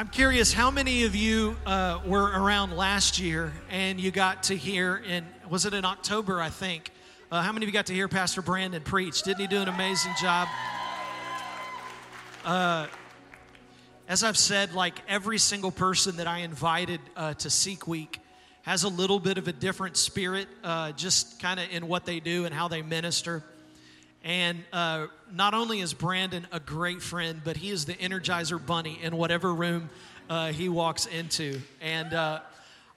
I'm curious how many of you were around last year and you got to hear, in, was it in October, I think? How many of you got to hear Pastor Brandon preach? Didn't he do an amazing job? As I've said, like every single person that I invited to Seek Week has a little bit of a different spirit, just kind of in what they do and how they minister. And not only is Brandon a great friend, but he is the Energizer Bunny in whatever room he walks into. And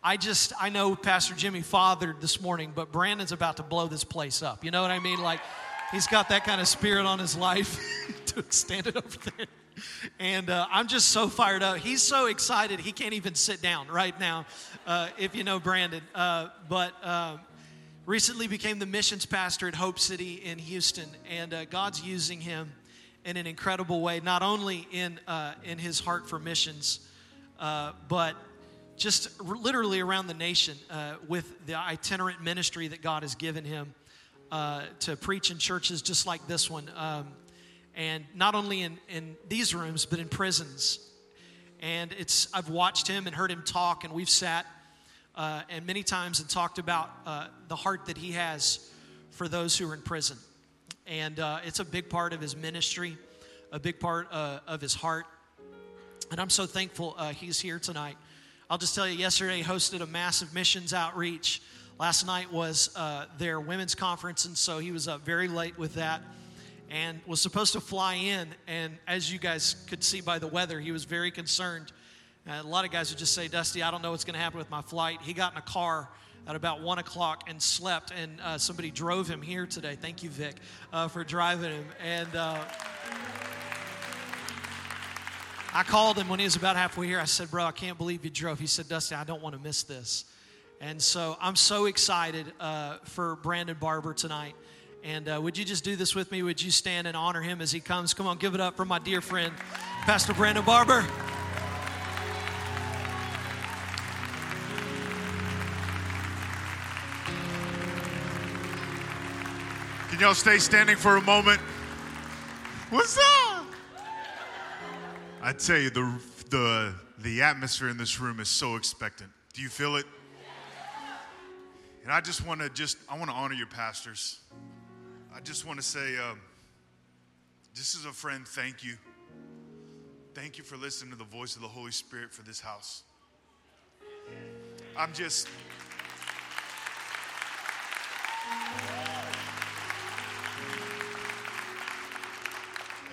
I know Pastor Jimmy fathered this morning, but Brandon's about to blow this place up. You know what I mean? Like, he's got that kind of spirit on his life to extend it over there. And I'm just so fired up. He's so excited he can't even sit down right now, if you know Brandon. Recently became the missions pastor at Hope City in Houston, and God's using him in an incredible way, not only in his heart for missions, but just literally around the nation with the itinerant ministry that God has given him to preach in churches just like this one, and not only in these rooms, but in prisons. And I've watched him and heard him talk, and we've sat and many times and talked about the heart that he has for those who are in prison. And it's a big part of his ministry, a big part of his heart. And I'm so thankful he's here tonight. I'll just tell you, yesterday he hosted a massive missions outreach. Last night was their women's conference, and so he was up very late with that and was supposed to fly in. And as you guys could see by the weather, he was very concerned. A lot of guys would just say, Dusty, I don't know what's going to happen with my flight. He got in a car at about 1 o'clock and slept, and somebody drove him here today. Thank you, Vic, for driving him. And I called him when he was about halfway here. I said, bro, I can't believe you drove. He said, Dusty, I don't want to miss this. And so I'm so excited for Brandon Barber tonight. And would you just do this with me? Would you stand and honor him as he comes? Come on, give it up for my dear friend, Pastor Brandon Barber. Can y'all stay standing for a moment? What's up? I tell you, the atmosphere in this room is so expectant. Do you feel it? And I just want to honor your pastors. I just want to say, this is a friend. Thank you. Thank you for listening to the voice of the Holy Spirit for this house.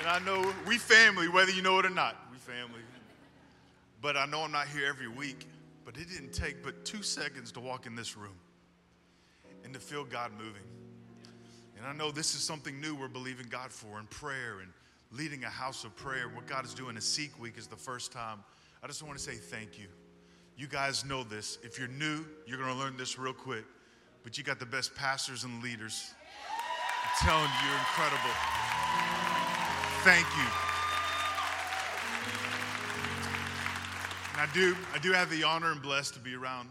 And I know we family, whether you know it or not, we family. But I know I'm not here every week. But it didn't take but 2 seconds to walk in this room and to feel God moving. And I know this is something new we're believing God for in prayer and leading a house of prayer. What God is doing in Seek Week is the first time. I just want to say thank you. You guys know this. If you're new, you're going to learn this real quick. But you got the best pastors and leaders. I'm telling you, you're incredible. Thank you. And I do have the honor and blessed to be around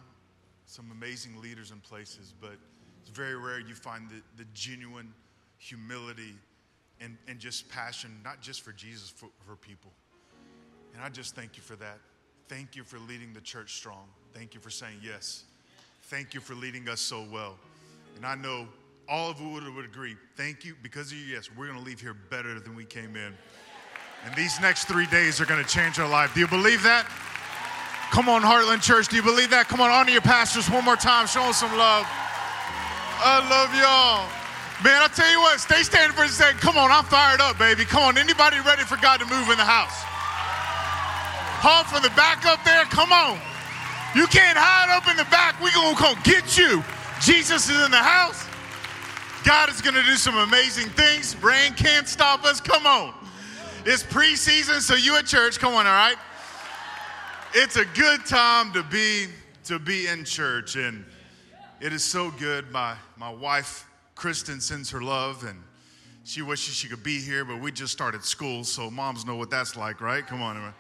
some amazing leaders and places, but it's very rare you find the genuine humility and just passion, not just for Jesus, for people. And I just thank you for that. Thank you for leading the church strong. Thank you for saying yes. Thank you for leading us so well. And I know all of you would agree. Thank you. Because of you, yes, we're going to leave here better than we came in. And these next 3 days are going to change our life. Do you believe that? Come on, Heartland Church. Do you believe that? Come on, honor your pastors one more time. Show them some love. I love y'all. Man, I tell you what, stay standing for a second. Come on, I'm fired up, baby. Come on, anybody ready for God to move in the house? Paul from the back up there, come on. You can't hide up in the back. We're going to come get you. Jesus is in the house. God is going to do some amazing things. Rain can't stop us. Come on. It's preseason, so you at church. Come on, all right? It's a good time to be in church, and it is so good. My wife, Kristen, sends her love, and she wishes she could be here, but we just started school, so moms know what that's like, right? Come on.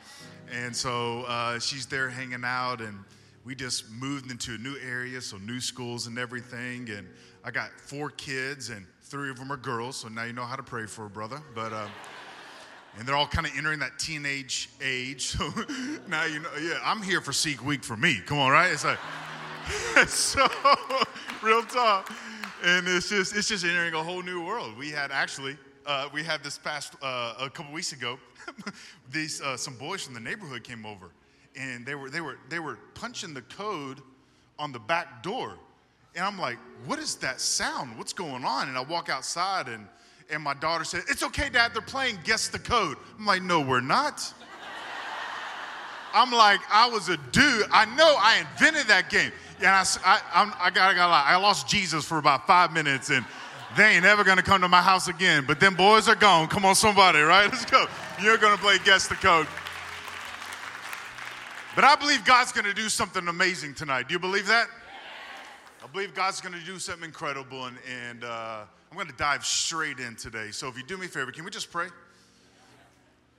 And so she's there hanging out, and we just moved into a new area, so new schools and everything, and I got 4 kids, and 3 of them are girls, so now you know how to pray for a brother. But And they're all kind of entering that teenage age. So now, you know, yeah, I'm here for Seek Week for me. Come on, right? It's like, it's so real talk. And it's just entering a whole new world. We had actually, a couple weeks ago, some boys from the neighborhood came over, and they were punching the code on the back door. And I'm like, what is that sound? What's going on? And I walk outside, and my daughter said, "It's okay, Dad, they're playing Guess the Code." I'm like, no, we're not. I'm like, I was a dude. I know I invented that game. And I gotta lie, I lost Jesus for about 5 minutes, and they ain't ever gonna come to my house again. But them boys are gone. Come on, somebody, right? Let's go. You're gonna play Guess the Code. But I believe God's gonna do something amazing tonight. Do you believe that? Yes. I believe God's gonna do something incredible, and I'm gonna dive straight in today. So if you do me a favor, can we just pray?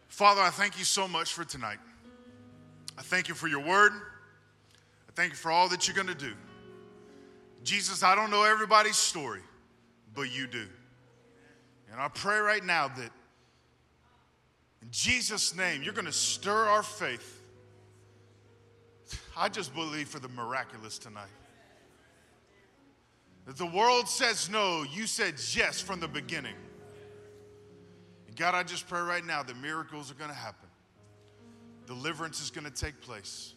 Father, I thank you so much for tonight. I thank you for your word. I thank you for all that you're gonna do. Jesus, I don't know everybody's story, but you do. And I pray right now that in Jesus' name, you're gonna stir our faith. I just believe for the miraculous tonight. That the world says no, you said yes from the beginning. And God, I just pray right now that miracles are going to happen. Deliverance is going to take place.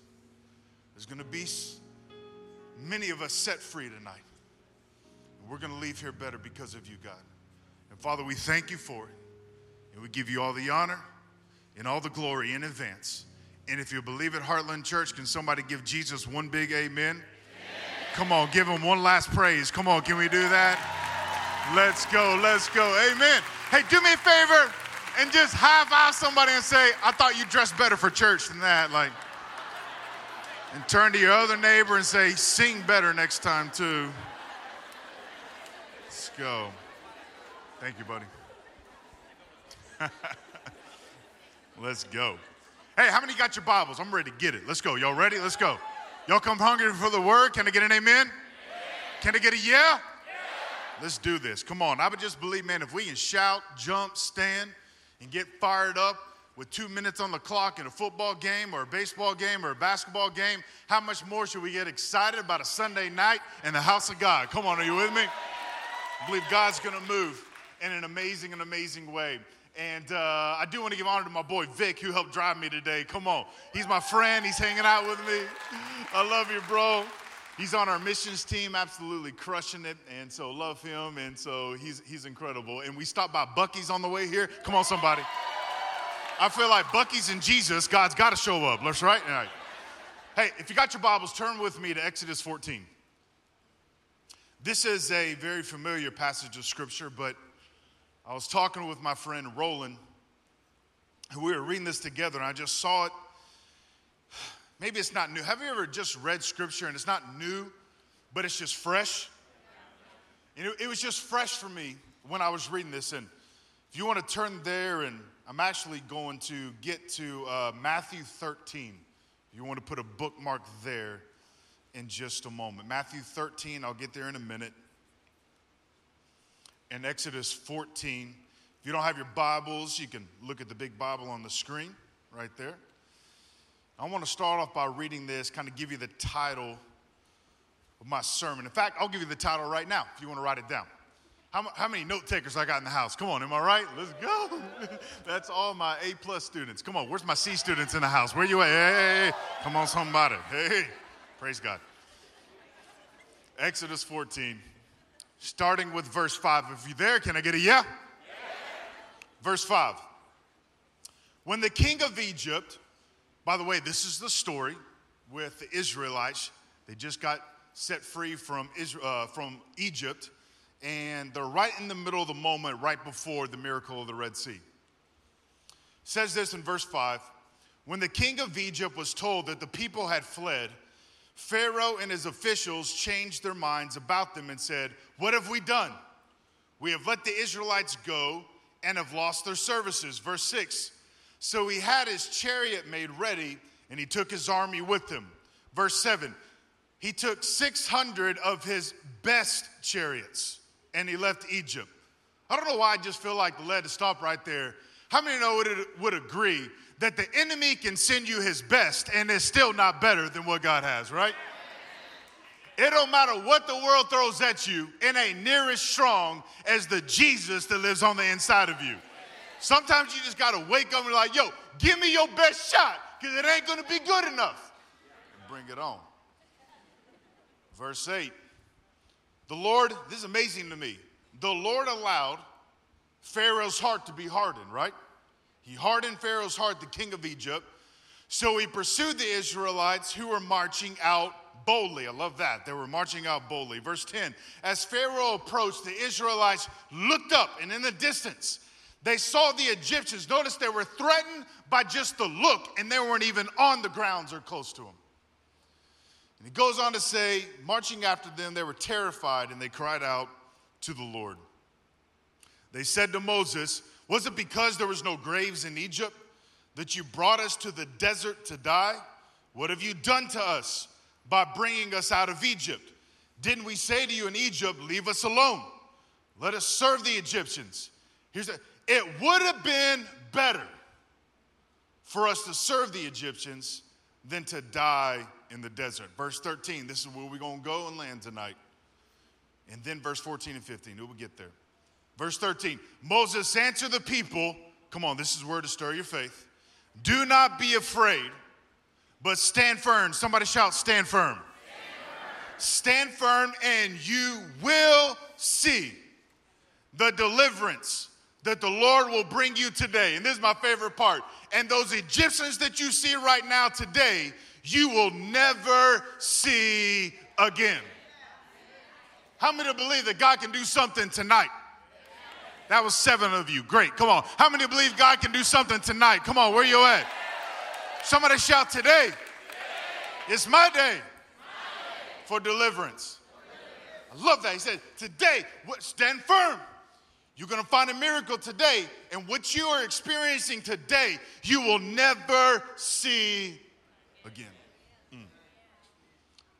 There's going to be many of us set free tonight. And we're going to leave here better because of you, God. And Father, we thank you for it. And we give you all the honor and all the glory in advance. And if you believe it, Heartland Church, can somebody give Jesus one big amen? Amen? Come on, give him one last praise. Come on, can we do that? Let's go, let's go. Amen. Hey, do me a favor and just high-five somebody and say, I thought you dressed better for church than that. Like, and turn to your other neighbor and say, sing better next time too. Let's go. Thank you, buddy. Let's go. Hey, how many got your Bibles? I'm ready to get it. Let's go. Y'all ready? Let's go. Y'all come hungry for the word? Can I get an amen? Yeah. Can I get a yeah? Yeah? Let's do this. Come on. I would just believe, man, if we can shout, jump, stand, and get fired up with 2 minutes on the clock in a football game or a baseball game or a basketball game, how much more should we get excited about a Sunday night in the house of God? Come on. Are you with me? I believe God's going to move in an amazing way. And I do want to give honor to my boy, Vic, who helped drive me today. Come on. He's my friend. He's hanging out with me. I love you, bro. He's on our missions team, absolutely crushing it. And so love him. And so he's incredible. And we stopped by Bucky's on the way here. Come on, somebody. I feel like Bucky's and Jesus, God's got to show up. That's right. All right. Hey, if you got your Bibles, turn with me to Exodus 14. This is a very familiar passage of Scripture, but I was talking with my friend Roland, who we were reading this together, and I just saw it. Maybe it's not new. Have you ever just read Scripture and it's not new, but it's just fresh? You know, it was just fresh for me when I was reading this. And if you want to turn there, and I'm actually going to get to Matthew 13. If you want to put a bookmark there in just a moment. Matthew 13, I'll get there in a minute. And Exodus 14. If you don't have your Bibles, you can look at the big Bible on the screen right there. I want to start off by reading this, kind of give you the title of my sermon. In fact, I'll give you the title right now if you want to write it down. How many note takers I got in the house? Come on, am I right? Let's go. That's all my A+ students. Come on, where's my C students in the house? Where you at? Hey, come on, somebody. Hey, praise God. Exodus 14. Starting with verse 5. If you're there, can I get a yeah? Yeah? Verse 5. When the king of Egypt, by the way, this is the story with the Israelites. They just got set free from Egypt, and they're right in the middle of the moment right before the miracle of the Red Sea. It says this in verse 5. When the king of Egypt was told that the people had fled, Pharaoh and his officials changed their minds about them and said, "What have we done? We have let the Israelites go and have lost their services." Verse 6, so he had his chariot made ready, and he took his army with him. Verse 7, he took 600 of his best chariots, and he left Egypt. I don't know why I just feel like led to stop right there. How many know would agree that the enemy can send you his best and it's still not better than what God has, right? It don't matter what the world throws at you, it ain't near as strong as the Jesus that lives on the inside of you. Sometimes you just got to wake up and be like, yo, give me your best shot because it ain't going to be good enough. And bring it on. Verse 8, the Lord, this is amazing to me, the Lord allowed Pharaoh's heart to be hardened, right? He hardened Pharaoh's heart, the king of Egypt, so he pursued the Israelites who were marching out boldly. I love that. They were marching out boldly. Verse 10, as Pharaoh approached, the Israelites looked up, and in the distance, they saw the Egyptians. Notice they were threatened by just the look, and they weren't even on the grounds or close to them. And it goes on to say, marching after them, they were terrified and they cried out to the Lord. They said to Moses, was it because there was no graves in Egypt that you brought us to the desert to die? What have you done to us by bringing us out of Egypt? Didn't we say to you in Egypt, leave us alone. Let us serve the Egyptians. It would have been better for us to serve the Egyptians than to die in the desert. Verse 13, this is where we're going to go and land tonight. And then verse 14 and 15, we'll get there. Verse 13, Moses answered the people, come on, this is where to stir your faith. Do not be afraid, but stand firm. Somebody shout, stand firm. Stand firm, and you will see the deliverance that the Lord will bring you today. And this is my favorite part. And those Egyptians that you see right now today, you will never see again. How many believe that God can do something tonight? That was 7 of you. Great. Come on. How many believe God can do something tonight? Come on. Where you at? Somebody shout today. It's my day for deliverance. I love that. He said, today, stand firm. You're going to find a miracle today. And what you are experiencing today, you will never see again.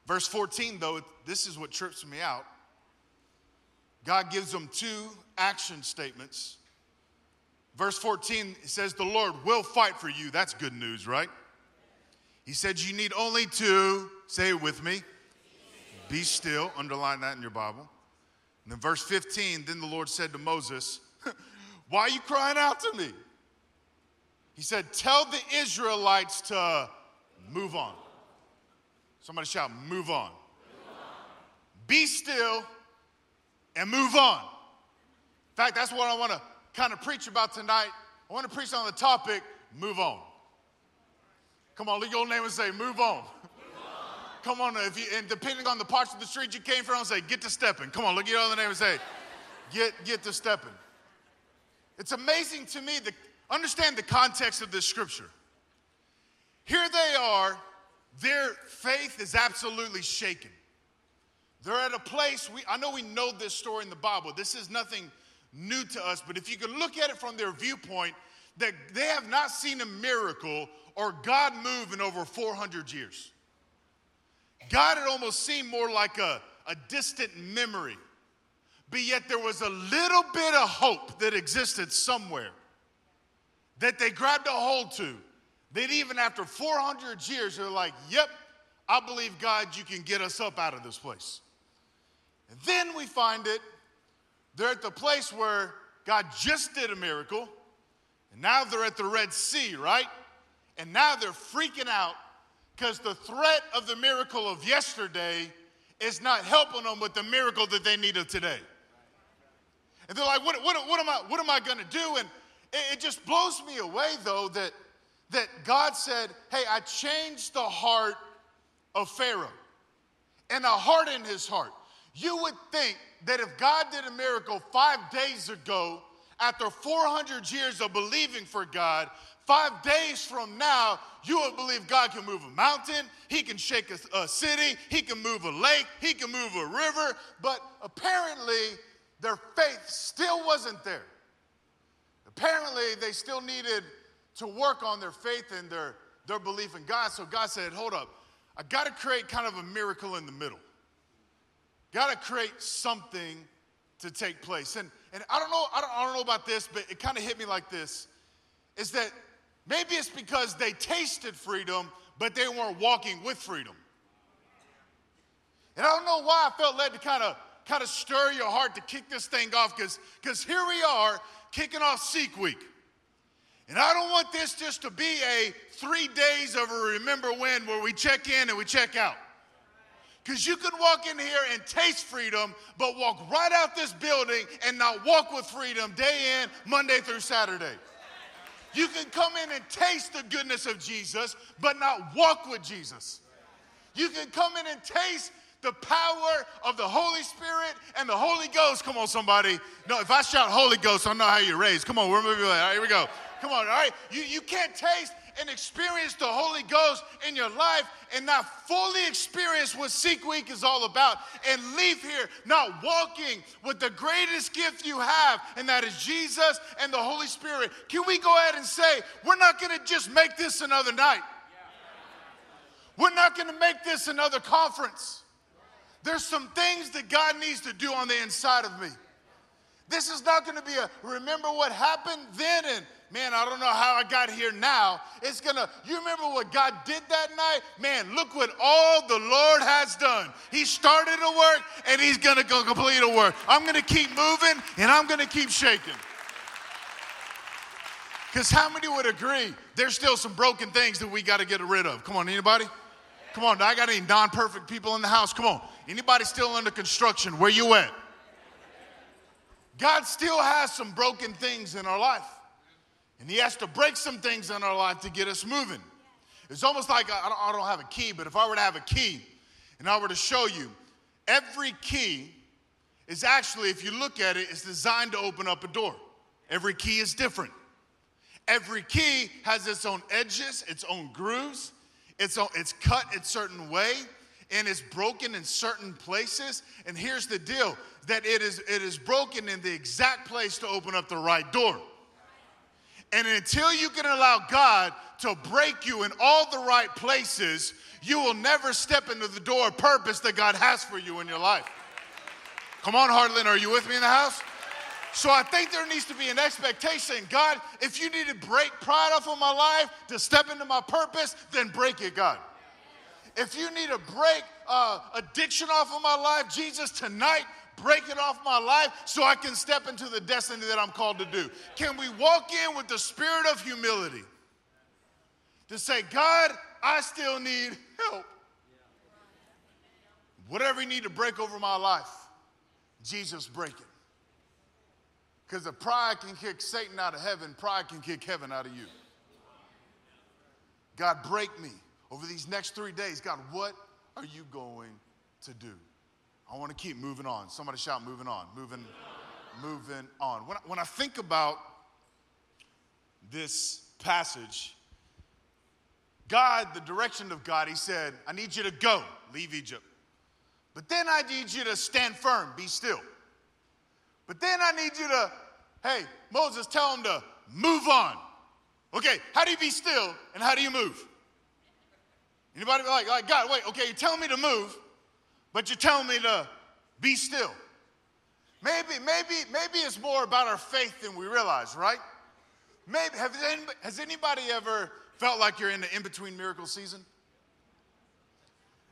Verse 14, though, this is what trips me out. God gives them 2 action statements. Verse 14, it says, the Lord will fight for you. That's good news, right? He said, you need only to, say it with me, be still. Underline that in your Bible. And then verse 15, then the Lord said to Moses, why are you crying out to me? He said, tell the Israelites to move on. Somebody shout, move on. Move on. Be still and move on. In fact, that's what I want to kind of preach about tonight. I want to preach on the topic, move on. Come on, look at your name and say, move on. Move on. Come on, and depending on the parts of the street you came from, say, get to stepping. Come on, look at your other name and say, get to stepping. It's amazing to me to understand the context of this scripture. Here they are. Their faith is absolutely shaken. They're at a place, I know we know this story in the Bible. This is nothing new to us, but if you can look at it from their viewpoint, that they have not seen a miracle or God move in over 400 years. God had almost seemed more like a distant memory, but yet there was a little bit of hope that existed somewhere that they grabbed a hold to. That even after 400 years, they're like, yep, I believe, God, you can get us up out of this place. And then we find it. They're at the place where God just did a miracle, and now they're at the Red Sea, right? And now they're freaking out because the threat of the miracle of yesterday is not helping them with the miracle that they need of today. And they're like, what am I going to do? And it just blows me away, though, that God said, hey, I changed the heart of Pharaoh and I hardened his heart. You would think that if God did a miracle 5 days ago, after 400 years of believing for God, 5 days from now, you would believe God can move a mountain, he can shake a city, he can move a lake, he can move a river, but apparently their faith still wasn't there. Apparently they still needed to work on their faith and their belief in God. So God said, hold up, I got to create kind of a miracle in the middle. Got to create something to take place. And I don't know about this, but it kind of hit me like this. is that maybe it's because they tasted freedom, but they weren't walking with freedom. And I don't know why I felt led to kind of stir your heart to kick this thing off, because here we are kicking off Seek Week. And I don't want this just to be a 3 days of a remember when where we check in and we check out. Because you can walk in here and taste freedom, but walk right out this building and not walk with freedom day in, Monday through Saturday. You can come in and taste the goodness of Jesus, but not walk with Jesus. You can come in and taste the power of the Holy Spirit and the Holy Ghost. Come on, somebody. No, if I shout Holy Ghost, I know how you're raised. Come on, we're moving. All right, here we go. Come on, all right? You can't taste and experience the Holy Ghost in your life and not fully experience what Seek Week is all about and leave here not walking with the greatest gift you have, and that is Jesus and the Holy Spirit. Can we go ahead and say, we're not going to just make this another night. We're not going to make this another conference. There's some things that God needs to do on the inside of me. This is not going to be a remember what happened then and man, I don't know how I got here now. It's going to, you remember what God did that night? Man, look what all the Lord has done. He started a work, and he's going to go complete a work. I'm going to keep moving, and I'm going to keep shaking. Because how many would agree there's still some broken things that we got to get rid of? Come on, anybody? Come on, I got any non-perfect people in the house? Come on. Anybody still under construction? Where you at? God still has some broken things in our life. And he has to break some things in our life to get us moving. It's almost like, I don't have a key, but if I were to have a key and I were to show you, every key is actually, if you look at it, it's designed to open up a door. Every key is different. Every key has its own edges, its own grooves, it's cut a certain way, and it's broken in certain places. And here's the deal, that it is broken in the exact place to open up the right door. And until you can allow God to break you in all the right places, you will never step into the door of purpose that God has for you in your life. Come on, Heartland, are you with me in the house? So I think there needs to be an expectation. God, if you need to break pride off of my life to step into my purpose, then break it, God. If you need to break addiction off of my life, Jesus, tonight, break it off my life so I can step into the destiny that I'm called to do. Can we walk in with the spirit of humility to say, God, I still need help. Whatever you need to break over my life, Jesus, break it. Because if pride can kick Satan out of heaven, pride can kick heaven out of you. God, break me over these next 3 days. God, what are you going to do? I want to keep moving on. Somebody shout, moving on, moving on. When I think about this passage, God, the direction of God, he said, I need you to go, leave Egypt. But then I need you to stand firm, be still. But then I need you to, hey, Moses, tell him to move on. Okay, how do you be still and how do you move? Anybody like God, wait, okay, you're telling me to move. But you're telling me to be still. Maybe it's more about our faith than we realize, right? Maybe has anybody ever felt like you're in the in-between miracle season?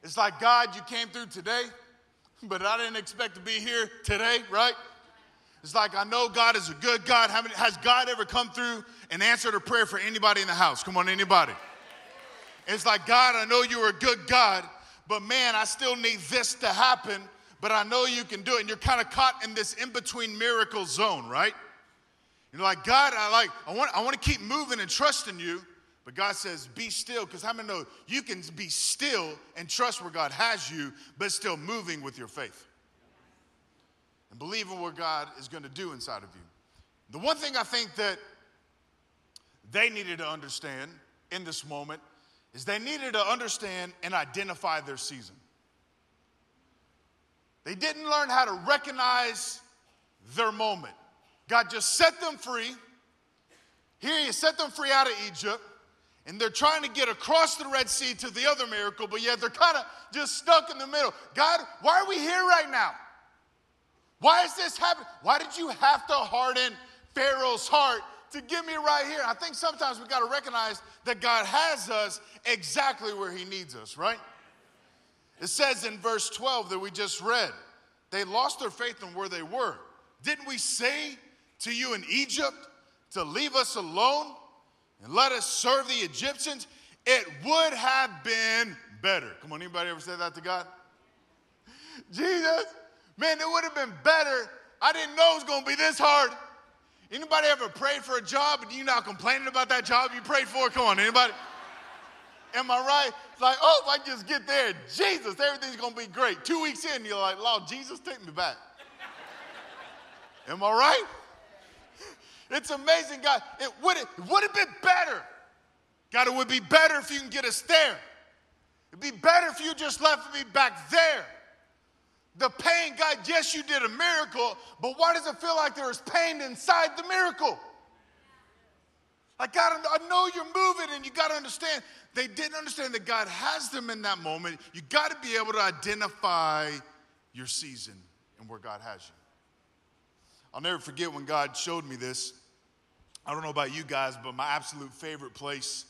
It's like, God, you came through today, but I didn't expect to be here today, right? It's like, I know God is a good God. Has God ever come through and answered a prayer for anybody in the house? Come on, anybody. It's like, God, I know you are a good God, but man, I still need this to happen, but I know you can do it. And you're kind of caught in this in-between miracle zone, right? You're like, God, I want to keep moving and trusting you. But God says, be still, because how many know you can be still and trust where God has you, but still moving with your faith and believing what God is going to do inside of you. The one thing I think that they needed to understand in this moment is they needed to understand and identify their season. They didn't learn how to recognize their moment. God just set them free. Here he set them free out of Egypt, and they're trying to get across the Red Sea to the other miracle, but yet they're kind of just stuck in the middle. God, why are we here right now? Why is this happening? Why did you have to harden Pharaoh's heart to get me right here. I think sometimes we got to recognize that God has us exactly where he needs us, right? It says in verse 12 that we just read, they lost their faith in where they were. Didn't we say to you in Egypt to leave us alone and let us serve the Egyptians? It would have been better. Come on, anybody ever say that to God? Jesus, man, it would have been better. I didn't know it was going to be this hard. Anybody ever prayed for a job and you're not complaining about that job you prayed for? Come on, anybody? Am I right? It's like, oh, if I just get there, Jesus, everything's going to be great. 2 weeks in, you're like, Lord, Jesus, take me back. Am I right? It's amazing, God. It would have been better. God, it would be better if you can get us there. It'd be better if you just left me back there. The pain, God, yes, you did a miracle, but why does it feel like there is pain inside the miracle? Like, God, I know you're moving, and you got to understand. They didn't understand that God has them in that moment. You got to be able to identify your season and where God has you. I'll never forget when God showed me this. I don't know about you guys, but my absolute favorite place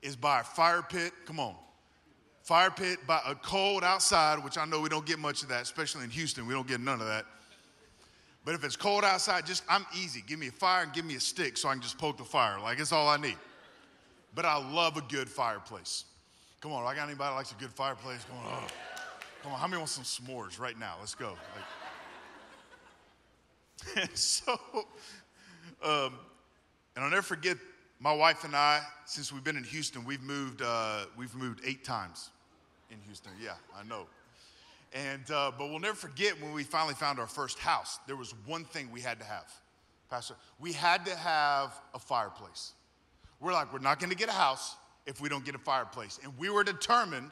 is by a fire pit. Come on. Fire pit, by a cold outside, which I know we don't get much of that, especially in Houston. We don't get none of that. But if it's cold outside, just, I'm easy. Give me a fire and give me a stick so I can just poke the fire. Like, it's all I need. But I love a good fireplace. Come on, I got anybody that likes a good fireplace? Come on, oh. Come on, how many want some s'mores right now? Let's go. Like, and so, and I'll never forget, my wife and I, since we've been in Houston, we've moved 8 times in Houston. Yeah, I know. And but we'll never forget when we finally found our first house. There was one thing we had to have, Pastor. We had to have a fireplace. We're like, we're not going to get a house if we don't get a fireplace. And we were determined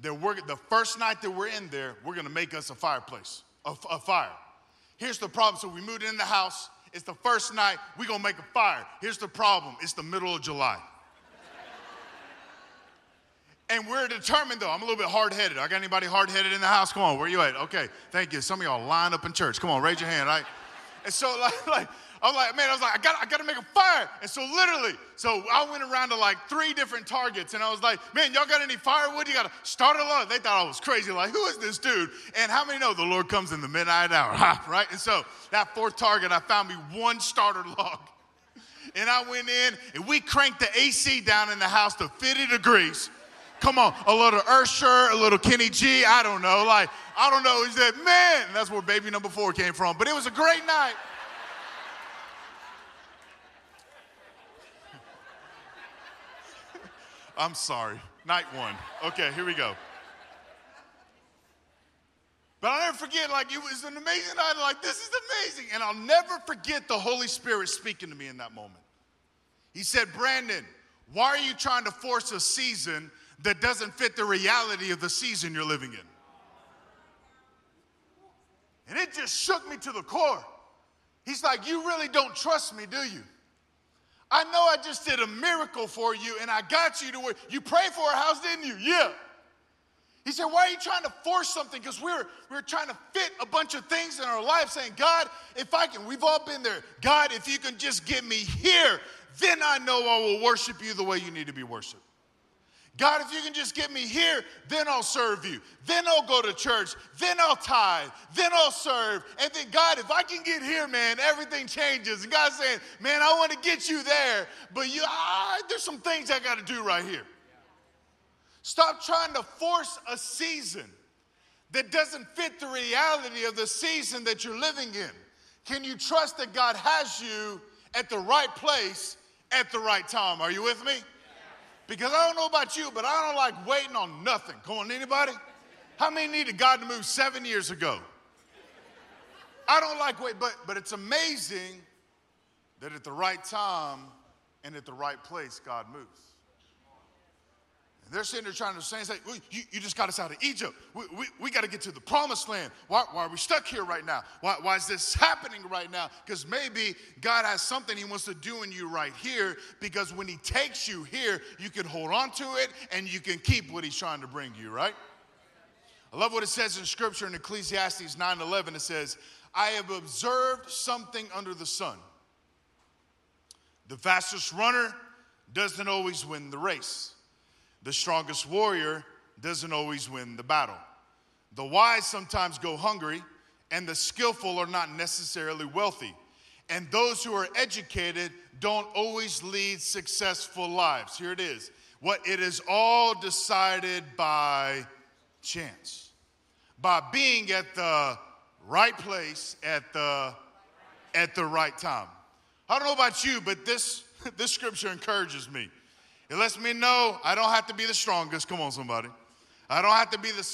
that the first night that we're in there, we're going to make us a fireplace, a fire. Here's the problem. So we moved in the house. It's the first night. We're going to make a fire. Here's the problem. It's the middle of July. And we're determined, though. I'm a little bit hard-headed. I got anybody hard-headed in the house? Come on. Where you at? Okay. Thank you. Some of y'all line up in church. Come on. Raise your hand. Right? And so, like I'm like, man, I was like, I got to make a fire. And so literally, so I went around to like 3 different Targets. And I was like, man, y'all got any firewood? You got to start a lot. They thought I was crazy. Like, who is this dude? And how many know the Lord comes in the midnight hour, right? And so that 4th Target, I found me one starter log. And I went in and we cranked the AC down in the house to 50 degrees. Come on, a little Usher, a little Kenny G, I don't know. Like, I don't know. He said, man, and that's where baby number 4 came from. But it was a great night. I'm sorry. Night 1. Okay, here we go. But I'll never forget, like, it was an amazing night. Like, this is amazing. And I'll never forget the Holy Spirit speaking to me in that moment. He said, Brandon, why are you trying to force a season that doesn't fit the reality of the season you're living in? And it just shook me to the core. He's like, you really don't trust me, do you? I know I just did a miracle for you, and I got you to where you prayed for a house, didn't you? Yeah. He said, why are you trying to force something? Because we were trying to fit a bunch of things in our life, saying, God, if I can, we've all been there. God, if you can just get me here, then I know I will worship you the way you need to be worshiped. God, if you can just get me here, then I'll serve you. Then I'll go to church. Then I'll tithe. Then I'll serve. And then, God, if I can get here, man, everything changes. And God's saying, man, I want to get you there, but there's some things I got to do right here. Stop trying to force a season that doesn't fit the reality of the season that you're living in. Can you trust that God has you at the right place at the right time? Are you with me? Because I don't know about you, but I don't like waiting on nothing. Come on, anybody? How many needed God to move 7 years ago? I don't like waiting, but it's amazing that at the right time and at the right place, God moves. And they're sitting there trying to say, well, you just got us out of Egypt. We got to get to the promised land. Why are we stuck here right now? Why is this happening right now? Because maybe God has something he wants to do in you right here, because when he takes you here, you can hold on to it and you can keep what he's trying to bring you, right? I love what it says in Scripture in Ecclesiastes 9:11. It says, I have observed something under the sun The fastest runner doesn't always win the race. The strongest warrior doesn't always win the battle. The wise sometimes go hungry, and the skillful are not necessarily wealthy. And those who are educated don't always lead successful lives. Here it is. What it is all decided by chance. By being at the right place at the right time. I don't know about you, but this scripture encourages me. It lets me know I don't have to be the strongest. Come on, somebody. I don't have to be the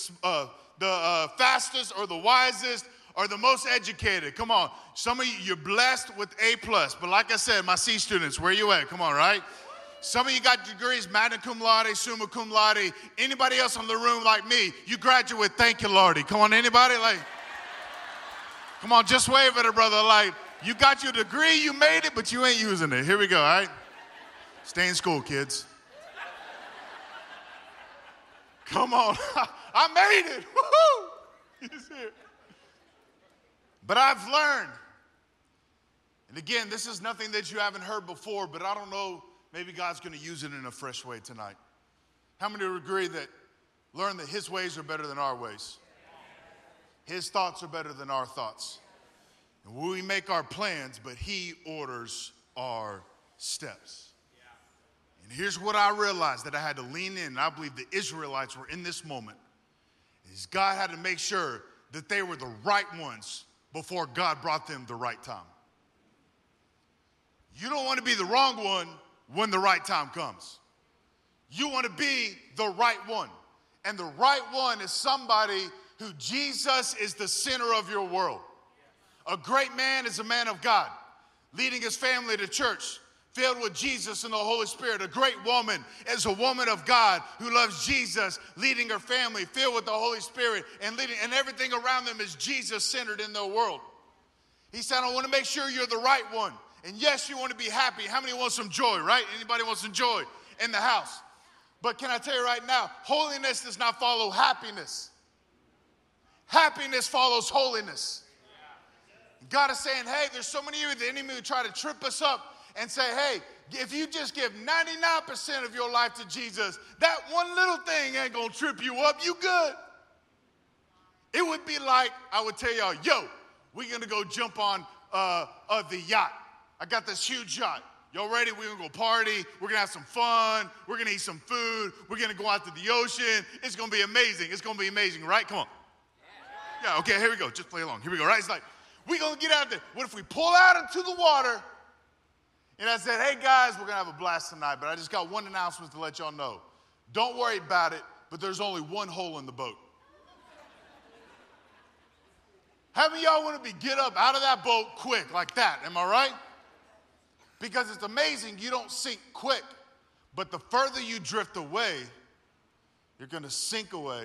fastest or the wisest or the most educated. Come on. Some of you, you're blessed with A+. But like I said, my C students, where you at? Come on, right? Some of you got degrees, magna cum laude, summa cum laude. Anybody else in the room like me, you graduate, thank you, Lordy. Come on, anybody? Like, come on, just wave at it, brother. Like, you got your degree, you made it, but you ain't using it. Here we go, all right? Stay in school, kids. Come on. I made it. Woo-hoo. He's here. But I've learned, and again, this is nothing that you haven't heard before, but I don't know, maybe God's going to use it in a fresh way tonight. How many agree that learn that his ways are better than our ways? His thoughts are better than our thoughts. And we make our plans, but he orders our steps. And here's what I realized that I had to lean in, and I believe the Israelites were in this moment, is God had to make sure that they were the right ones before God brought them the right time. You don't want to be the wrong one when the right time comes. You want to be the right one. And the right one is somebody who Jesus is the center of your world. A great man is a man of God, leading his family to church, filled with Jesus and the Holy Spirit. A great woman is a woman of God who loves Jesus, leading her family, filled with the Holy Spirit, and leading, and everything around them is Jesus-centered in their world. He said, I want to make sure you're the right one. And yes, you want to be happy. How many want some joy, right? Anybody want some joy in the house? But can I tell you right now, holiness does not follow happiness. Happiness follows holiness. God is saying, hey, there's so many of you, the enemy who try to trip us up and say, hey, if you just give 99% of your life to Jesus, that one little thing ain't going to trip you up. You good. It would be like I would tell y'all, yo, we're going to go jump on the yacht. I got this huge yacht. Y'all ready? We're going to go party. We're going to have some fun. We're going to eat some food. We're going to go out to the ocean. It's going to be amazing. It's going to be amazing, right? Come on. Yeah, okay, here we go. Just play along. Here we go, right? It's like, we're going to get out there. What if we pull out into the water? And I said, hey, guys, we're going to have a blast tonight, but I just got one announcement to let y'all know. Don't worry about it, but there's only one hole in the boat. How many of y'all want to get up out of that boat quick like that? Am I right? Because it's amazing. You don't sink quick, but the further you drift away, you're going to sink away,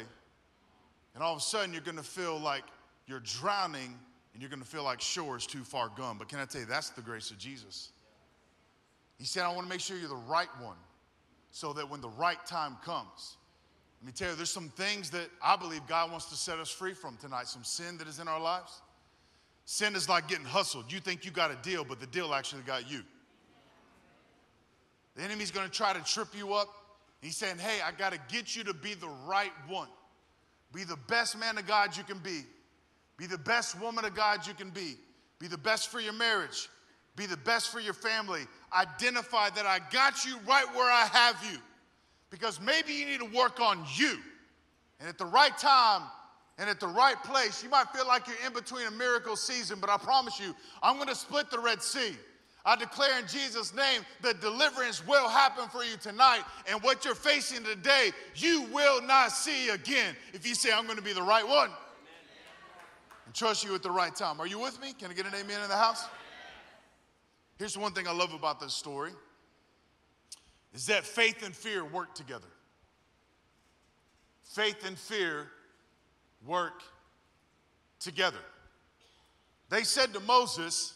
and all of a sudden you're going to feel like you're drowning, and you're going to feel like shore is too far gone. But can I tell you, that's the grace of Jesus. He said, I want to make sure you're the right one so that when the right time comes. Let me tell you, there's some things that I believe God wants to set us free from tonight, some sin that is in our lives. Sin is like getting hustled. You think you got a deal, but the deal actually got you. The enemy's going to try to trip you up. He's saying, hey, I got to get you to be the right one. Be the best man of God you can be. Be the best woman of God you can be. Be the best for your marriage. Be the best for your family. Identify that I got you right where I have you. Because maybe you need to work on you. And at the right time and at the right place, you might feel like you're in between a miracle season, but I promise you, I'm going to split the Red Sea. I declare in Jesus' name that deliverance will happen for you tonight. And what you're facing today, you will not see again if you say, I'm going to be the right one. Amen. And trust you at the right time. Are you with me? Can I get an amen in the house? Here's one thing I love about this story is that faith and fear work together. Faith and fear work together. They said to Moses,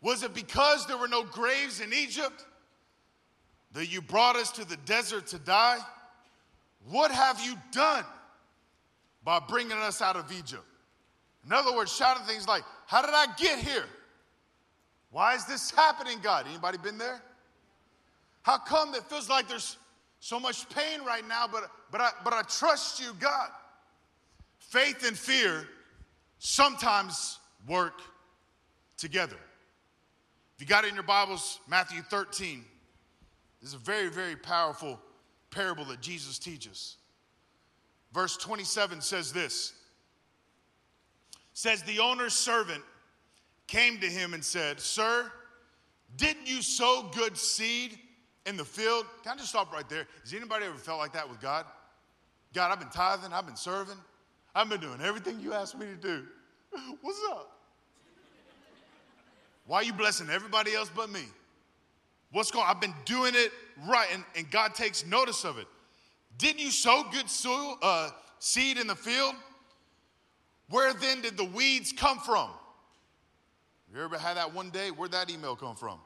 was it because there were no graves in Egypt that you brought us to the desert to die? What have you done by bringing us out of Egypt? In other words, shouting things like, how did I get here? Why is this happening, God? Anybody been there? How come that feels like there's so much pain right now, but I trust you, God? Faith and fear sometimes work together. If you got it in your Bibles, Matthew 13. This is a very, very powerful parable that Jesus teaches. Verse 27 says this. Says the owner's servant came to him and said, "Sir, didn't you sow good seed in the field?" Can I just stop right there? Has anybody ever felt like that with God? God, I've been tithing, I've been serving, I've been doing everything you asked me to do. What's up? Why are you blessing everybody else but me? What's going on? I've been doing it right, and God takes notice of it. Didn't you sow good soil, seed in the field? Where then did the weeds come from? You ever had that one day? Where'd that email come from?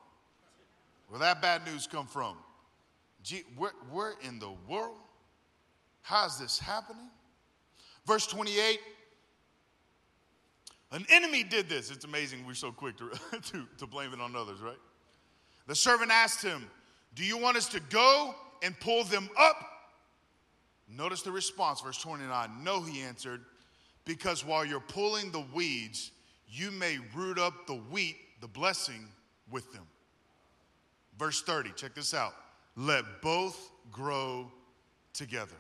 Where'd that bad news come from? Gee, where in the world? How is this happening? Verse 28, an enemy did this. It's amazing we're so quick to blame it on others, right? The servant asked him, "Do you want us to go and pull them up?" Notice the response, verse 29. "No," he answered, "because while you're pulling the weeds, you may root up the wheat, the blessing, with them." Verse 30, check this out. "Let both grow together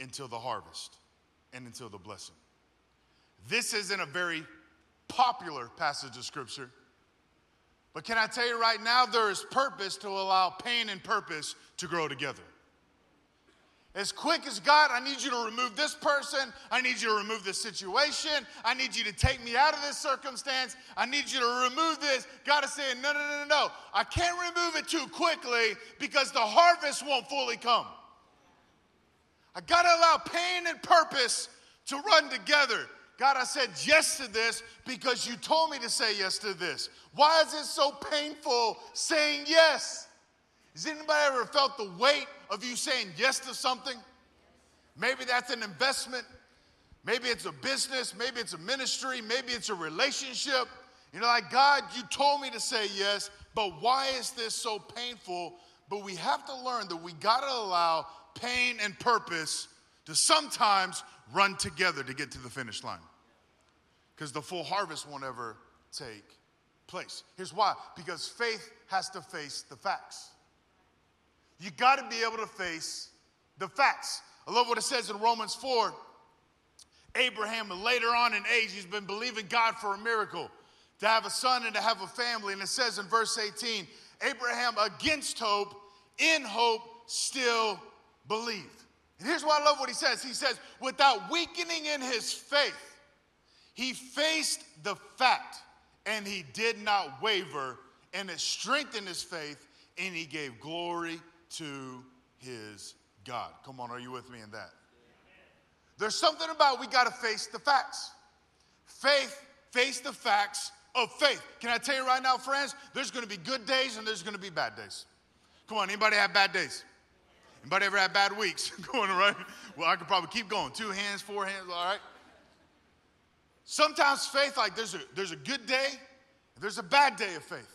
until the harvest and until the blessing." This isn't a very popular passage of Scripture, but can I tell you right now, there is purpose to allow pain and purpose to grow together. As quick as, "God, I need you to remove this person. I need you to remove this situation. I need you to take me out of this circumstance. I need you to remove this." God is saying, "No, no, no, no, no. I can't remove it too quickly because the harvest won't fully come. I got to allow pain and purpose to run together. God, I said yes to this because you told me to say yes to this." Why is it so painful saying yes? Has anybody ever felt the weight of you saying yes to something? Maybe that's an investment. Maybe it's a business. Maybe it's a ministry. Maybe it's a relationship. You know, like, "God, you told me to say yes, but why is this so painful?" But we have to learn that we got to allow pain and purpose to sometimes run together to get to the finish line, because the full harvest won't ever take place. Here's why. Because faith has to face the facts. You got to be able to face the facts. I love what it says in Romans 4. Abraham, later on in age, he's been believing God for a miracle, to have a son and to have a family. And it says in verse 18, Abraham, against hope, in hope, still believed. And here's why I love what he says. He says, without weakening in his faith, he faced the fact and he did not waver, and it strengthened his faith, and he gave glory to his God. Come on, are you with me in that? Amen. There's something about, we got to face the facts. Faith, face the facts of faith. Can I tell you right now, friends, there's going to be good days and there's going to be bad days. Come on, anybody have bad days? Anybody ever had bad weeks? Going right? Well, I could probably keep going. 2 hands, 4 hands, all right? Sometimes faith, like, there's a good day, and there's a bad day of faith.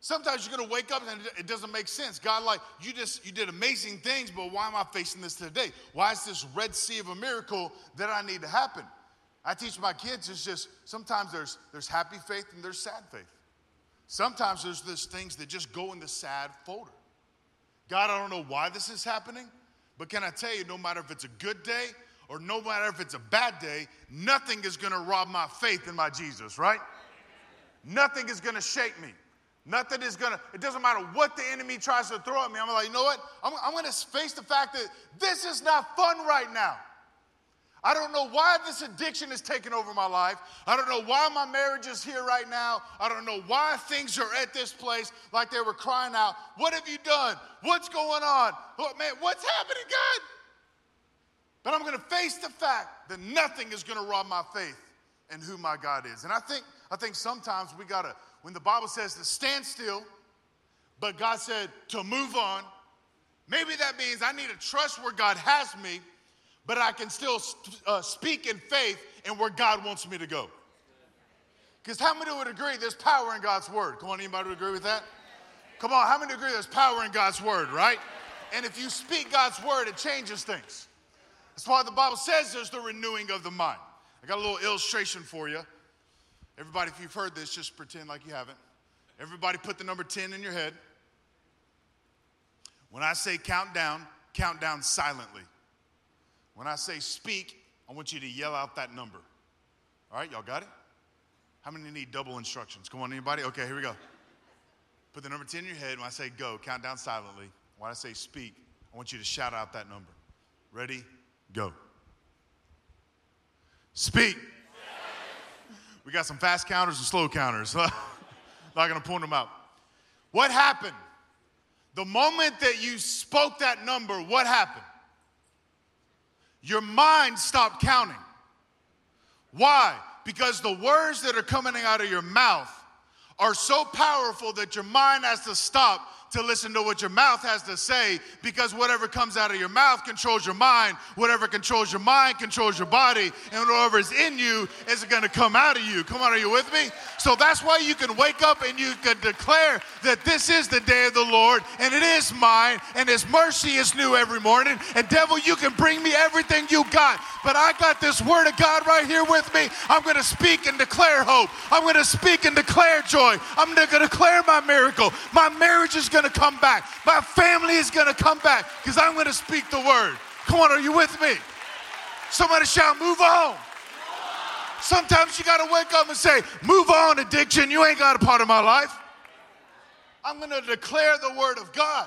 Sometimes you're going to wake up and it doesn't make sense. God, like, you did amazing things, but why am I facing this today? Why is this Red Sea of a miracle that I need to happen? I teach my kids, it's just sometimes there's happy faith and there's sad faith. Sometimes there's things that just go in the sad folder. God, I don't know why this is happening, but can I tell you, no matter if it's a good day or no matter if it's a bad day, nothing is going to rob my faith in my Jesus, right? Amen. Nothing is going to shake me. Nothing is going to, it doesn't matter what the enemy tries to throw at me. I'm like, you know what? I'm going to face the fact that this is not fun right now. I don't know why this addiction is taking over my life. I don't know why my marriage is here right now. I don't know why things are at this place, like they were crying out, "What have you done? What's going on? Oh, man, what's happening, God?" But I'm going to face the fact that nothing is going to rob my faith in who my God is. And I think sometimes we got to, when the Bible says to stand still, but God said to move on, maybe that means I need to trust where God has me, but I can still speak in faith and where God wants me to go. Because how many would agree there's power in God's word? Come on, anybody would agree with that? Come on, how many agree there's power in God's word, right? And if you speak God's word, it changes things. That's why the Bible says there's the renewing of the mind. I got a little illustration for you. Everybody, if you've heard this, just pretend like you haven't. Everybody put the number 10 in your head. When I say count down silently. When I say speak, I want you to yell out that number. All right, y'all got it? How many need double instructions? Come on, anybody? Okay, here we go. Put the number 10 in your head. When I say go, count down silently. When I say speak, I want you to shout out that number. Ready? Go. Speak. We got some fast counters and slow counters. Not going to point them out. What happened? The moment that you spoke that number, what happened? Your mind stopped counting. Why? Because the words that are coming out of your mouth are so powerful that your mind has to stop to listen to what your mouth has to say, because whatever comes out of your mouth controls your mind. Whatever controls your mind controls your body, and whatever is in you is going to come out of you. Come on, are you with me? So that's why you can wake up and you can declare that this is the day of the Lord, and it is mine, and His mercy is new every morning. And devil, you can bring me everything you got, but I got this word of God right here with me. I'm going to speak and declare hope. I'm going to speak and declare joy. I'm going to declare my miracle. My marriage is going to come back. My family is going to come back, because I'm going to speak the word. Come on, are you with me? Somebody shout, move on. Sometimes you got to wake up and say, move on, addiction. You ain't got a part of my life. I'm going to declare the word of God.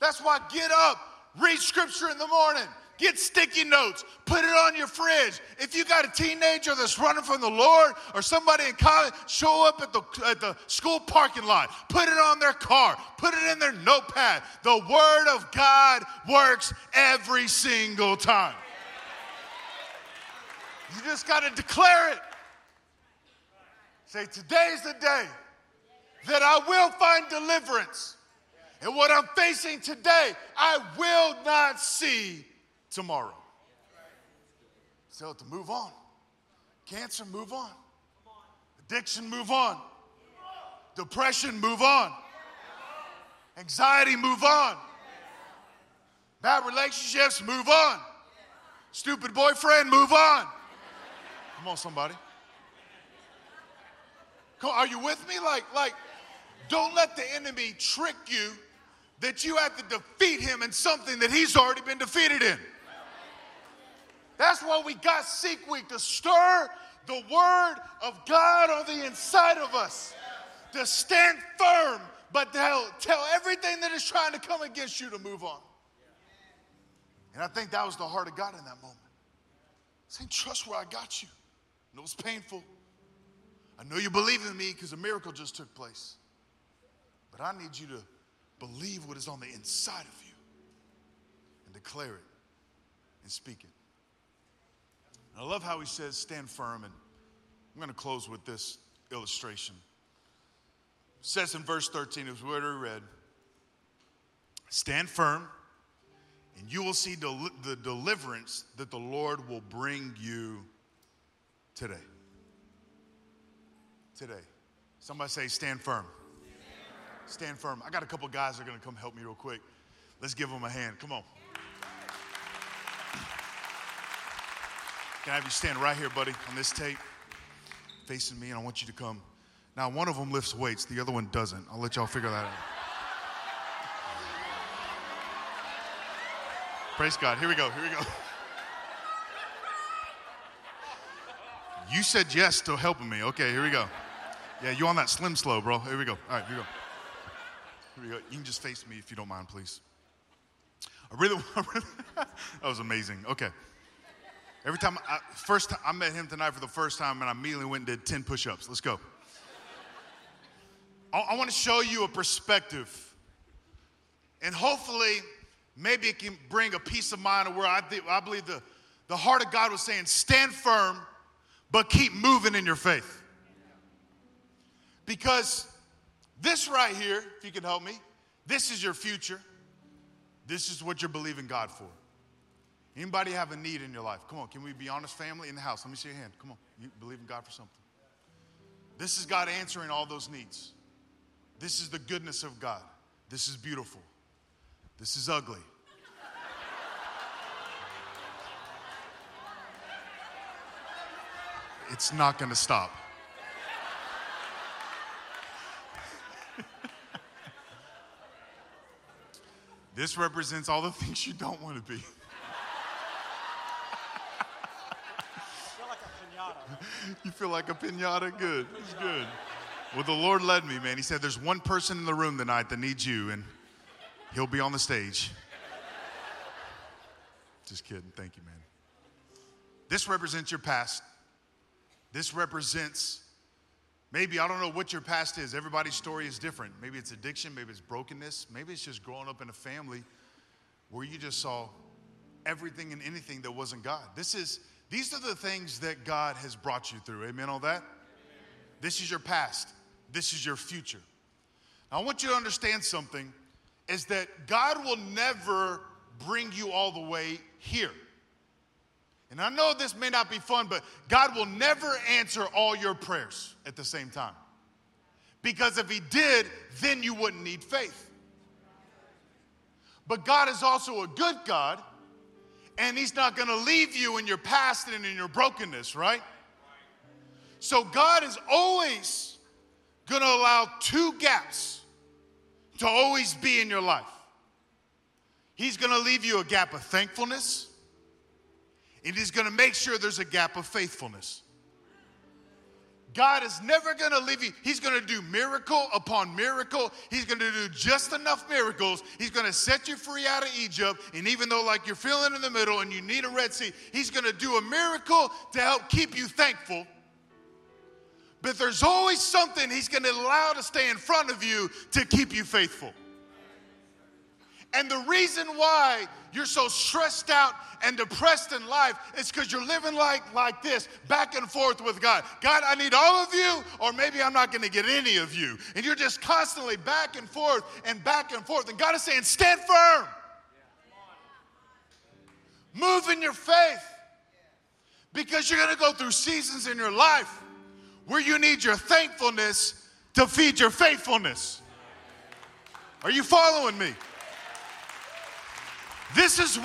That's why get up, read scripture in the morning. Get sticky notes. Put it on your fridge. If you got a teenager that's running from the Lord, or somebody in college, show up at the school parking lot. Put it on their car. Put it in their notepad. The word of God works every single time. You just got to declare it. Say, today's the day that I will find deliverance. And what I'm facing today, I will not see tomorrow. So to move on. Cancer, move on. Addiction, move on. Depression, move on. Anxiety, move on. Bad relationships, move on. Stupid boyfriend, move on. Come on, somebody. Come on, are you with me? Like, don't let the enemy trick you that you have to defeat him in something that he's already been defeated in. That's why we got Seek Week, to stir the word of God on the inside of us, to stand firm, but to tell everything that is trying to come against you to move on. And I think that was the heart of God in that moment. Saying, trust where I got you. I know it's painful. I know you believe in me because a miracle just took place. But I need you to believe what is on the inside of you and declare it and speak it. I love how he says, stand firm. And I'm going to close with this illustration. It says in verse 13, as we already read, stand firm, and you will see the deliverance that the Lord will bring you today. Today. Somebody say, stand firm. Stand firm. I got a couple guys that are going to come help me real quick. Let's give them a hand. Come on. Can I have you stand right here, buddy, on this tape, facing me, and I want you to come. Now, one of them lifts weights. The other one doesn't. I'll let y'all figure that out. Praise God. Here we go. Here we go. You said yes to helping me. Okay, here we go. Yeah, you on that slim slow, bro. Here we go. All right, here we go. Here we go. You can just face me if you don't mind, please. That was amazing. Okay. First time I met him tonight for the first time, and I immediately went and did 10 push-ups. Let's go. I want to show you a perspective. And hopefully, maybe it can bring a peace of mind of where I believe the heart of God was saying, stand firm, but keep moving in your faith. Because this right here, if you can help me, this is your future. This is what you're believing God for. Anybody have a need in your life? Come on, can we be honest, family in the house? Let me see your hand. Come on, you believe in God for something. This is God answering all those needs. This is the goodness of God. This is beautiful. This is ugly. It's not going to stop. This represents all the things you don't want to be. You feel like a piñata? Good. It's good. Well, the Lord led me, man. He said, there's one person in the room tonight that needs you, and he'll be on the stage. Just kidding. Thank you, man. This represents your past. This represents, maybe, I don't know what your past is. Everybody's story is different. Maybe it's addiction. Maybe it's brokenness. Maybe it's just growing up in a family where you just saw everything and anything that wasn't God. These are the things that God has brought you through. Amen on that? Amen. This is your past. This is your future. Now, I want you to understand something, is that God will never bring you all the way here. And I know this may not be fun, but God will never answer all your prayers at the same time. Because if he did, then you wouldn't need faith. But God is also a good God. And he's not going to leave you in your past and in your brokenness, right? So God is always going to allow two gaps to always be in your life. He's going to leave you a gap of thankfulness. And he's going to make sure there's a gap of faithfulness. God is never going to leave you. He's going to do miracle upon miracle. He's going to do just enough miracles. He's going to set you free out of Egypt. And even though like you're feeling in the middle and you need a Red Sea, he's going to do a miracle to help keep you thankful. But there's always something he's going to allow to stay in front of you to keep you faithful. And the reason why you're so stressed out and depressed in life is because you're living like this, back and forth with God. God, I need all of you, or maybe I'm not going to get any of you. And you're just constantly back and forth and back and forth. And God is saying, stand firm. Move in your faith. Because you're going to go through seasons in your life where you need your thankfulness to feed your faithfulness. Are you following me? This is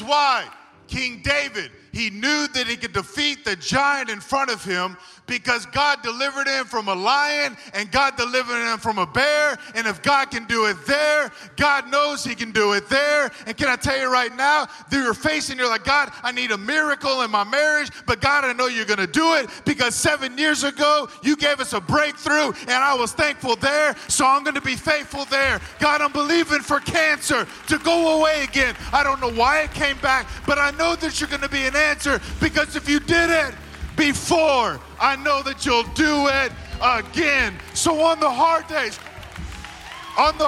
why King David, he knew that he could defeat the giant in front of him because God delivered him from a lion and God delivered him from a bear. And if God can do it there, God knows he can do it there. And can I tell you right now, through your face and you're like, God, I need a miracle in my marriage, but God, I know you're going to do it because 7 years ago you gave us a breakthrough and I was thankful there, so I'm going to be faithful there. God, I'm believing for cancer to go away again. I don't know why it came back, but I know that you're going to be an answer because if you did it before, I know that you'll do it again. So on the hard days, I'm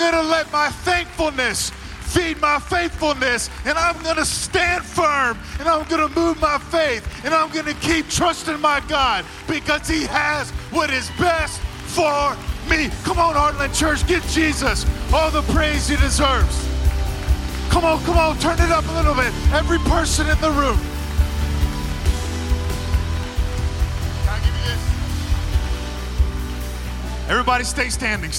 going to let my thankfulness feed my faithfulness, and I'm going to stand firm, and I'm going to move my faith, and I'm going to keep trusting my God because he has what is best for me. Come on, Heartland Church, give Jesus all the praise he deserves. Come on, turn it up a little bit. Every person in the room. Can I give you this? Everybody stay standing.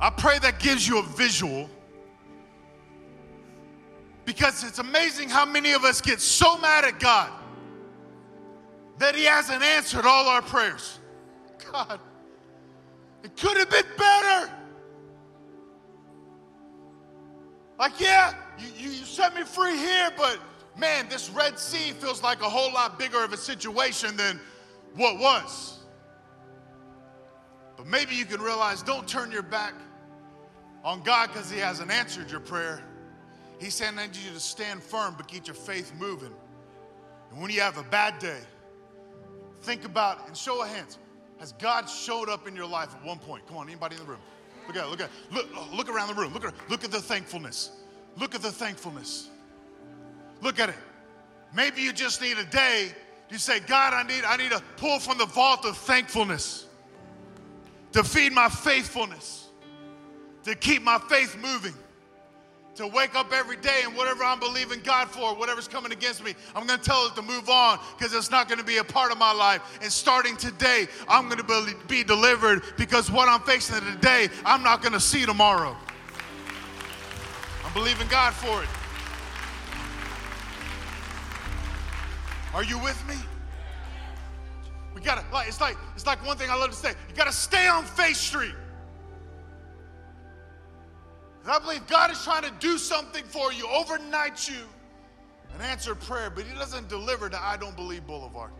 I pray that gives you a visual because it's amazing how many of us get so mad at God that he hasn't answered all our prayers. God, it could have been better. Like, yeah, you set me free here, but man, this Red Sea feels like a whole lot bigger of a situation than what was. But maybe you can realize, don't turn your back on God because he hasn't answered your prayer. He's saying, I need you to stand firm, but keep your faith moving. And when you have a bad day, think about it and show of hands. Has God showed up in your life at one point? Come on, anybody in the room? Look around the room. Look at the thankfulness. Look at the thankfulness. Look at it. Maybe you just need a day. You say, God, I need a pull from the vault of thankfulness to feed my faithfulness, to keep my faith moving. to wake up every day and whatever I'm believing God for, whatever's coming against me, I'm going to tell it to move on because it's not going to be a part of my life. And starting today, I'm going to be delivered because what I'm facing today, I'm not going to see tomorrow. I'm believing God for it. Are you with me? We gotta, it's like one thing I love to say, you gotta stay on Faith Street. And I believe God is trying to do something for you, overnight you, an answered prayer, but he doesn't deliver to I Don't Believe Boulevard.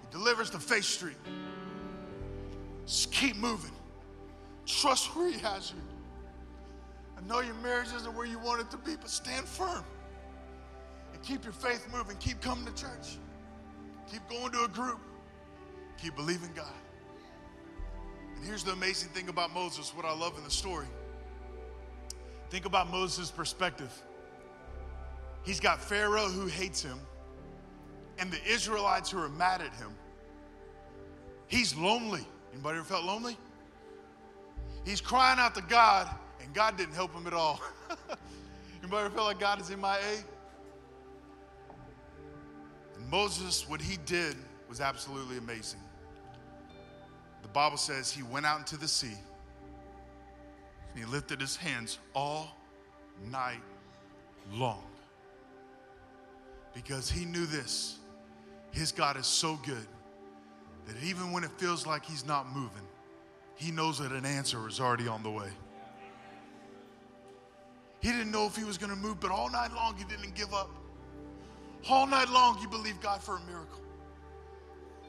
He delivers to Faith Street. Just keep moving. Trust where he has you. I know your marriage isn't where you want it to be, but stand firm. And keep your faith moving. Keep coming to church. Keep going to a group. Keep believing God. And here's the amazing thing about Moses, what I love in the story. Think about Moses' perspective. He's got Pharaoh who hates him and the Israelites who are mad at him. He's lonely. Anybody ever felt lonely? He's crying out to God, and God didn't help him at all. Anybody ever feel like God is MIA? Moses, what he did was absolutely amazing. The Bible says he went out into the sea and he lifted his hands all night long because he knew this. His God is so good that even when it feels like he's not moving, he knows that an answer is already on the way. He didn't know if he was going to move, but all night long he didn't give up. All night long, you believe God for a miracle.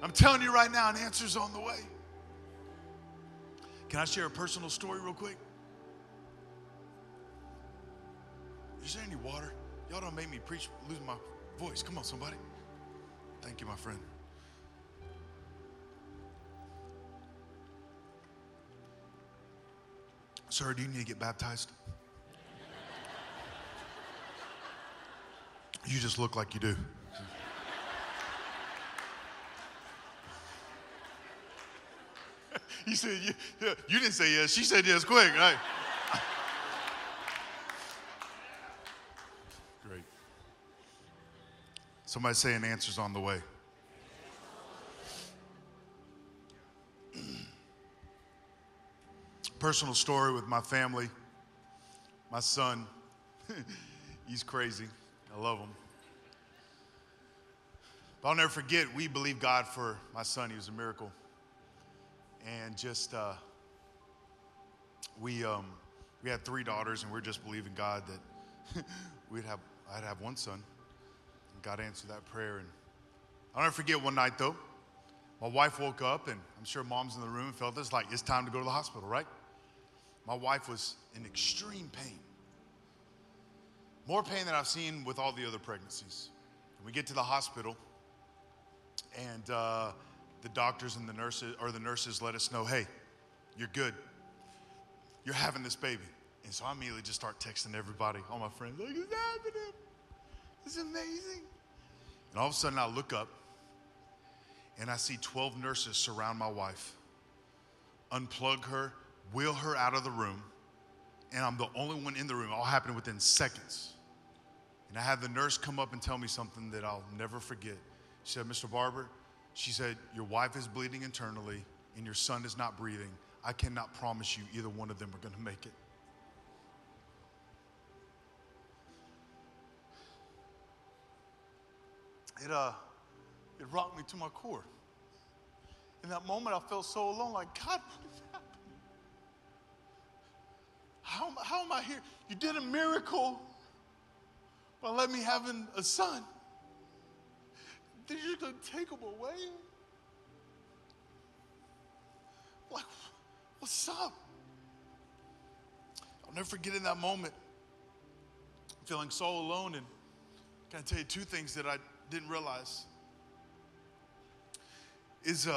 I'm telling you right now, an answer's on the way. Can I share a personal story real quick? Is there any water? Y'all don't make me preach, lose my voice. Come on, somebody. Thank you, my friend. Sir, do you need to get baptized? You just look like you do. You said, yeah. You didn't say yes. She said yes quick. Right? Great. Somebody say an answer's on the way. Personal story with my family. My son, he's crazy. I love him. But I'll never forget, we believed God for my son. He was a miracle. And just, we had three daughters, and we were just believing God that I'd have one son. And God answered that prayer. And I'll never forget one night, though. My wife woke up, and I'm sure mom's in the room and felt this, like, it's time to go to the hospital, right? My wife was in extreme pain. More pain than I've seen with all the other pregnancies. We get to the hospital, and the doctors and the nurses let us know, hey, you're good. You're having this baby. And so I immediately just start texting everybody, all my friends, look, it's happening. It's amazing. And all of a sudden, I look up, and I see 12 nurses surround my wife, unplug her, wheel her out of the room, and I'm the only one in the room. All happened within seconds. And I had the nurse come up and tell me something that I'll never forget. She said, Mr. Barber, she said, your wife is bleeding internally and your son is not breathing. I cannot promise you either one of them are going to make it. It rocked me to my core. In that moment, I felt so alone, like, God, what is happening? How am I here? You did a miracle by letting me have a son. Did you just take him away? Like, what's up? I'll never forget in that moment, feeling so alone. And can I tell you two things that I didn't realize? Is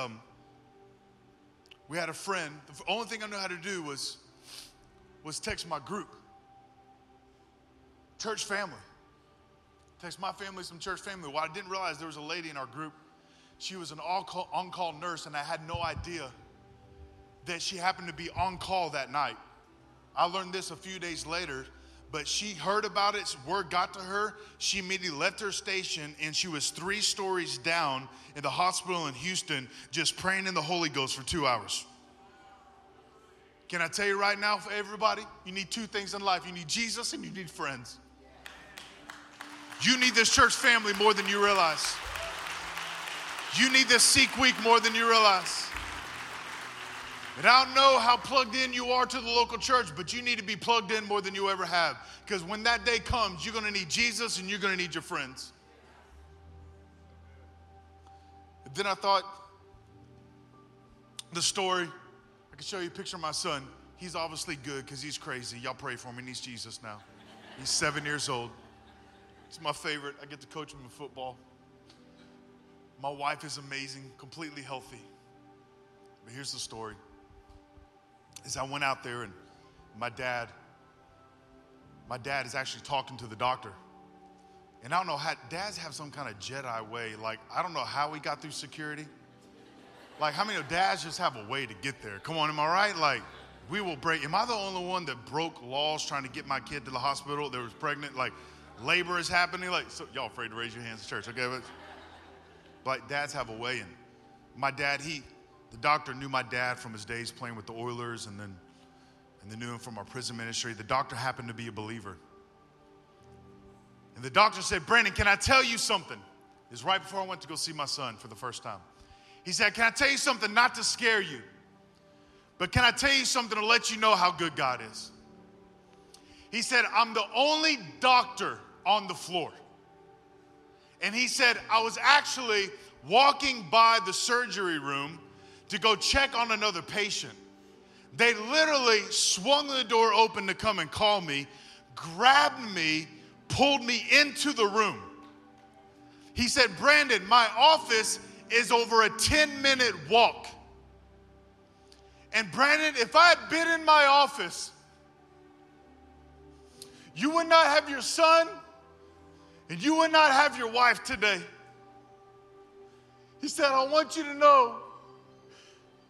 we had a friend. The only thing I knew how to do was text my group, church family. Text my family, some church family. Well, I didn't realize there was a lady in our group. She was an on-call nurse, and I had no idea that she happened to be on call that night. I learned this a few days later, but she heard about it, word got to her. She immediately left her station, and she was 3 stories down in the hospital in Houston just praying in the Holy Ghost for 2 hours. Can I tell you right now, for everybody, you need 2 things in life. You need Jesus and you need friends. You need this church family more than you realize. You need this Seek Week more than you realize. And I don't know how plugged in you are to the local church, but you need to be plugged in more than you ever have. Because when that day comes, you're going to need Jesus and you're going to need your friends. And then I thought the story, I can show you a picture of my son. He's obviously good because he's crazy. Y'all pray for him. He needs Jesus now. He's 7 years old. He's my favorite. I get to coach him in football. My wife is amazing, completely healthy. But here's the story. As I went out there, and my dad is actually talking to the doctor. And I don't know how, dads have some kind of Jedi way. Like, I don't know how he got through security. Like, how many of dads just have a way to get there? Come on, am I right? Like, we will break. Am I the only one that broke laws trying to get my kid to the hospital that was pregnant? Like, labor is happening. Like, so, y'all afraid to raise your hands to church, okay? But dads have a way. And my dad, the doctor knew my dad from his days playing with the Oilers, and then knew him from our prison ministry. The doctor happened to be a believer. And the doctor said, "Brandon, can I tell you something?" It was right before I went to go see my son for the first time. He said, "Can I tell you something, not to scare you, but can I tell you something to let you know how good God is?" He said, "I'm the only doctor on the floor." And he said, "I was actually walking by the surgery room to go check on another patient. They literally swung the door open to come and call me, grabbed me, pulled me into the room." He said, "Brandon, my office is over a 10-minute walk. And Brandon, if I had been in my office, you would not have your son and you would not have your wife today." He said, "I want you to know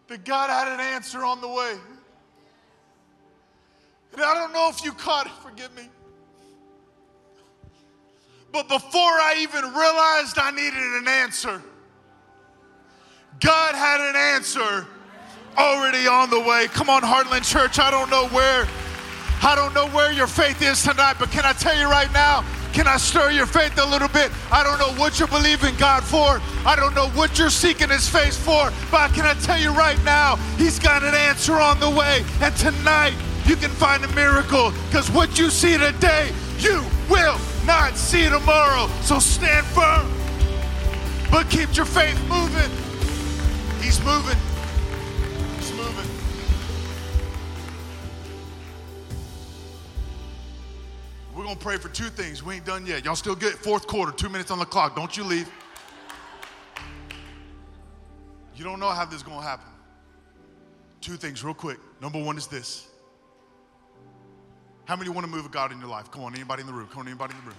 that God had an answer on the way." And I don't know if you caught it, forgive me, but before I even realized I needed an answer, God had an answer already on the way. Come on, Heartland Church, I don't know where your faith is tonight, but can I tell you right now, can I stir your faith a little bit? I don't know what you're believing God for. I don't know what you're seeking His face for. But can I tell you right now, He's got an answer on the way. And tonight, you can find a miracle. Because what you see today, you will not see tomorrow. So stand firm. But keep your faith moving. He's moving. He's moving. We're going to pray for 2 things. We ain't done yet. Y'all still good? 4th quarter, 2 minutes on the clock. Don't you leave. You don't know how this is going to happen. 2 things real quick. Number 1 is this. How many want to move of God in your life? Come on, anybody in the room. Come on, anybody in the room.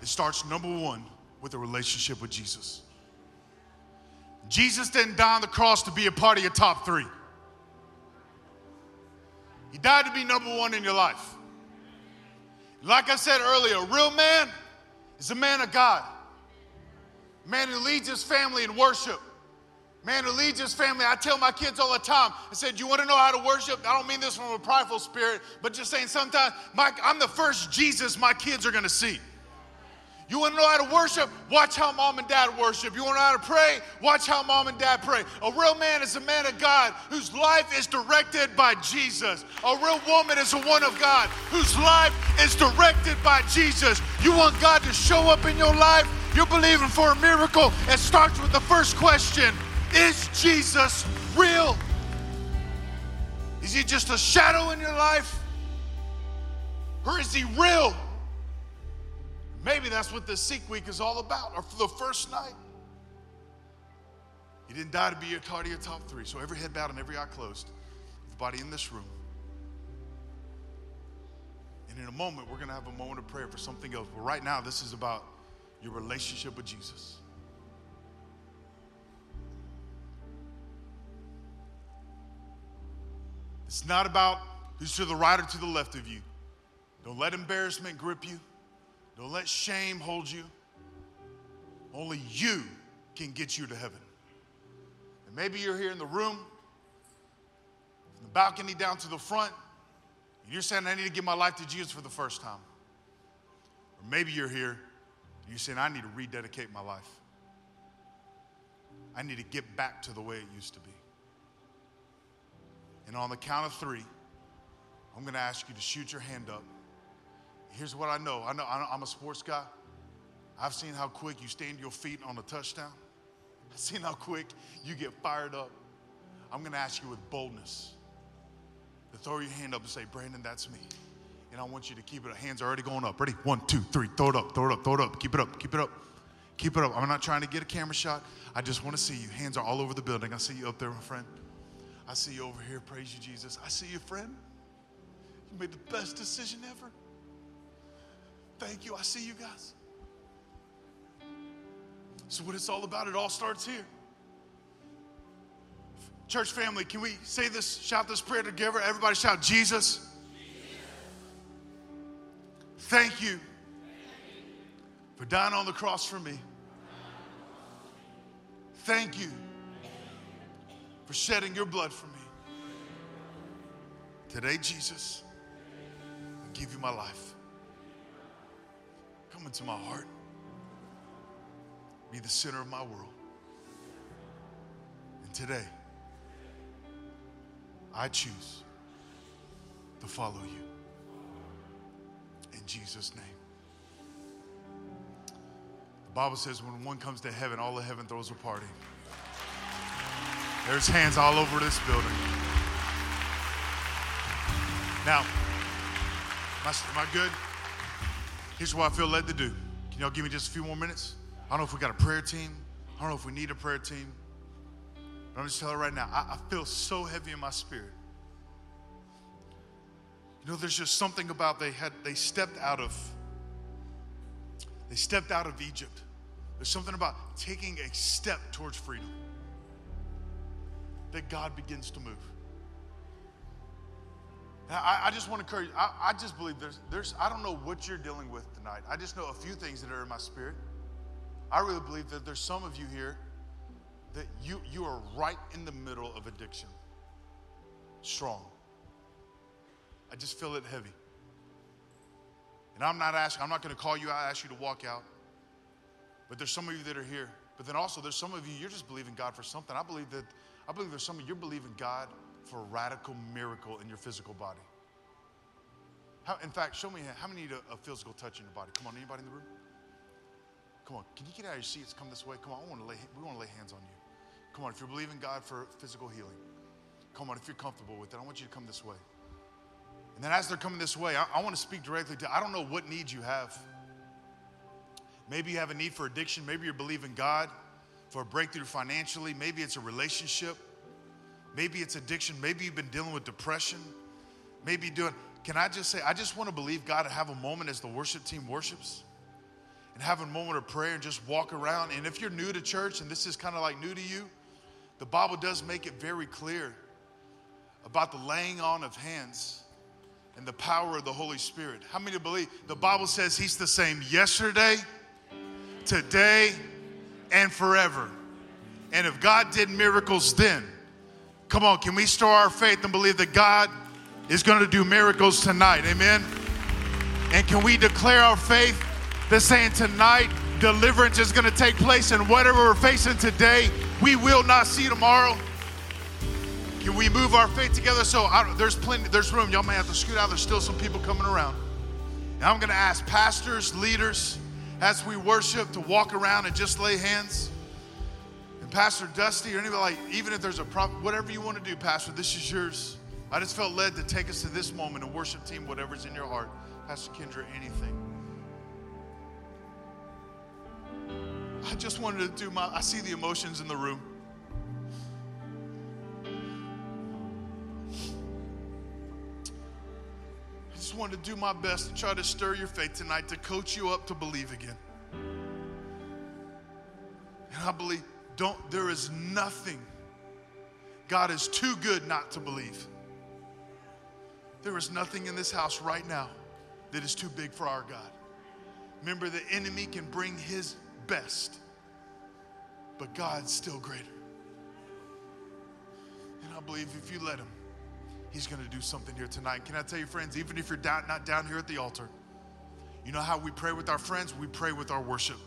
It starts, number 1, with a relationship with Jesus. Jesus didn't die on the cross to be a part of your top 3. He died to be number 1 in your life. Like I said earlier, a real man is a man of God. A man who leads his family in worship. A man who leads his family. I tell my kids all the time, I said, you want to know how to worship? I don't mean this from a prideful spirit, but just saying sometimes, Mike, I'm the first Jesus my kids are going to see. You want to know how to worship? Watch how mom and dad worship. You want to know how to pray? Watch how mom and dad pray. A real man is a man of God whose life is directed by Jesus. A real woman is a woman of God whose life is directed by Jesus. You want God to show up in your life? You're believing for a miracle. It starts with the first question. Is Jesus real? Is He just a shadow in your life? Or is He real? Maybe that's what this Seek Week is all about, or for the first night. He didn't die to be a part of your top 3. So every head bowed and every eye closed, everybody in this room. And in a moment, we're going to have a moment of prayer for something else. But right now, this is about your relationship with Jesus. It's not about Who's to the right or to the left of you. Don't let embarrassment grip you. Don't let shame hold you. Only you can get you to heaven. And maybe you're here in the room, from the balcony down to the front, and you're saying, I need to give my life to Jesus for the first time. Or maybe you're here, and you're saying, I need to rededicate my life. I need to get back to the way it used to be. And on the count of three, I'm going to ask you to shoot your hand up. Here's what I know. I'm a sports guy. I've seen how quick you stand your feet on a touchdown. I've seen how quick you get fired up. I'm going to ask you with boldness to throw your hand up and say, Brandon, that's me. And I want you to keep it. Hands are already going up. Ready? 1, 2, 3. Throw it up. Throw it up. Throw it up. Keep it up. Keep it up. Keep it up. I'm not trying to get a camera shot. I just want to see you. Hands are all over the building. I see you up there, my friend. I see you over here. Praise you, Jesus. I see you, friend. You made the best decision ever. Thank you. I see you guys. So what it's all about, it all starts here. Church family, can we say this, shout this prayer together? Everybody shout, Jesus. Thank you for dying on the cross for me. Thank you for shedding your blood for me. Today, Jesus, I give you my life. Come into my heart. Be the center of my world. And today, I choose to follow you. In Jesus' name. The Bible says when one comes to heaven, all of heaven throws a party. There's hands all over this building. Now, am I good? Here's what I feel led to do. Can y'all give me just a few more minutes? I don't know if we got a prayer team. I don't know if we need a prayer team. But I'm just telling you right now, I feel so heavy in my spirit. You know, there's just something about they stepped out of Egypt. There's something about taking a step towards freedom that God begins to move. I just want to encourage you. I just believe there's I don't know what you're dealing with tonight. I just know a few things that are in my spirit. I really believe that there's some of you here that you are right in the middle of addiction. Strong. I just feel it heavy. And I'm not going to call you out, ask you to walk out. But there's some of you that are here. But then also there's some of you, you're just believing God for something. I believe there's some of you, you're believing God for a radical miracle in your physical body. In fact, show me how many need a physical touch in your body. Come on, anybody in the room? Come on, can you get out of your seats? Come this way. Come on, we want to lay hands on you. Come on, if you're believing God for physical healing, come on, if you're comfortable with it, I want you to come this way. And then as they're coming this way, I want to speak directly to, I don't know what needs you have. Maybe you have a need for addiction. Maybe you're believing God for a breakthrough financially. Maybe it's a relationship. Maybe it's addiction. Maybe you've been dealing with depression. Maybe can I just say, I just want to believe God to have a moment as the worship team worships and have a moment of prayer and just walk around. And if you're new to church and this is kind of like new to you, the Bible does make it very clear about the laying on of hands and the power of the Holy Spirit. How many believe? The Bible says he's the same yesterday, today, and forever. And if God did miracles then, come on, can we store our faith and believe that God is going to do miracles tonight? Amen. And can we declare our faith that's saying tonight deliverance is going to take place, and whatever we're facing today, we will not see tomorrow. Can we move our faith together? So there's room. Y'all may have to scoot out. There's still some people coming around. And I'm going to ask pastors, leaders, as we worship to walk around and just lay hands. Pastor Dusty or anybody, like, even if there's a problem, whatever you want to do, Pastor, this is yours. I just felt led to take us to this moment and worship team, whatever's in your heart. Pastor Kendra, anything. I just wanted to do I see the emotions in the room. I just wanted to do my best to try to stir your faith tonight, to coach you up to believe again. And I believe, there is nothing. God is too good not to believe. There is nothing in this house right now that is too big for our God. Remember, the enemy can bring his best, but God's still greater. And I believe if you let him, he's going to do something here tonight. Can I tell you, friends, even if you're not down here at the altar, you know how we pray with our friends? We pray with our worship.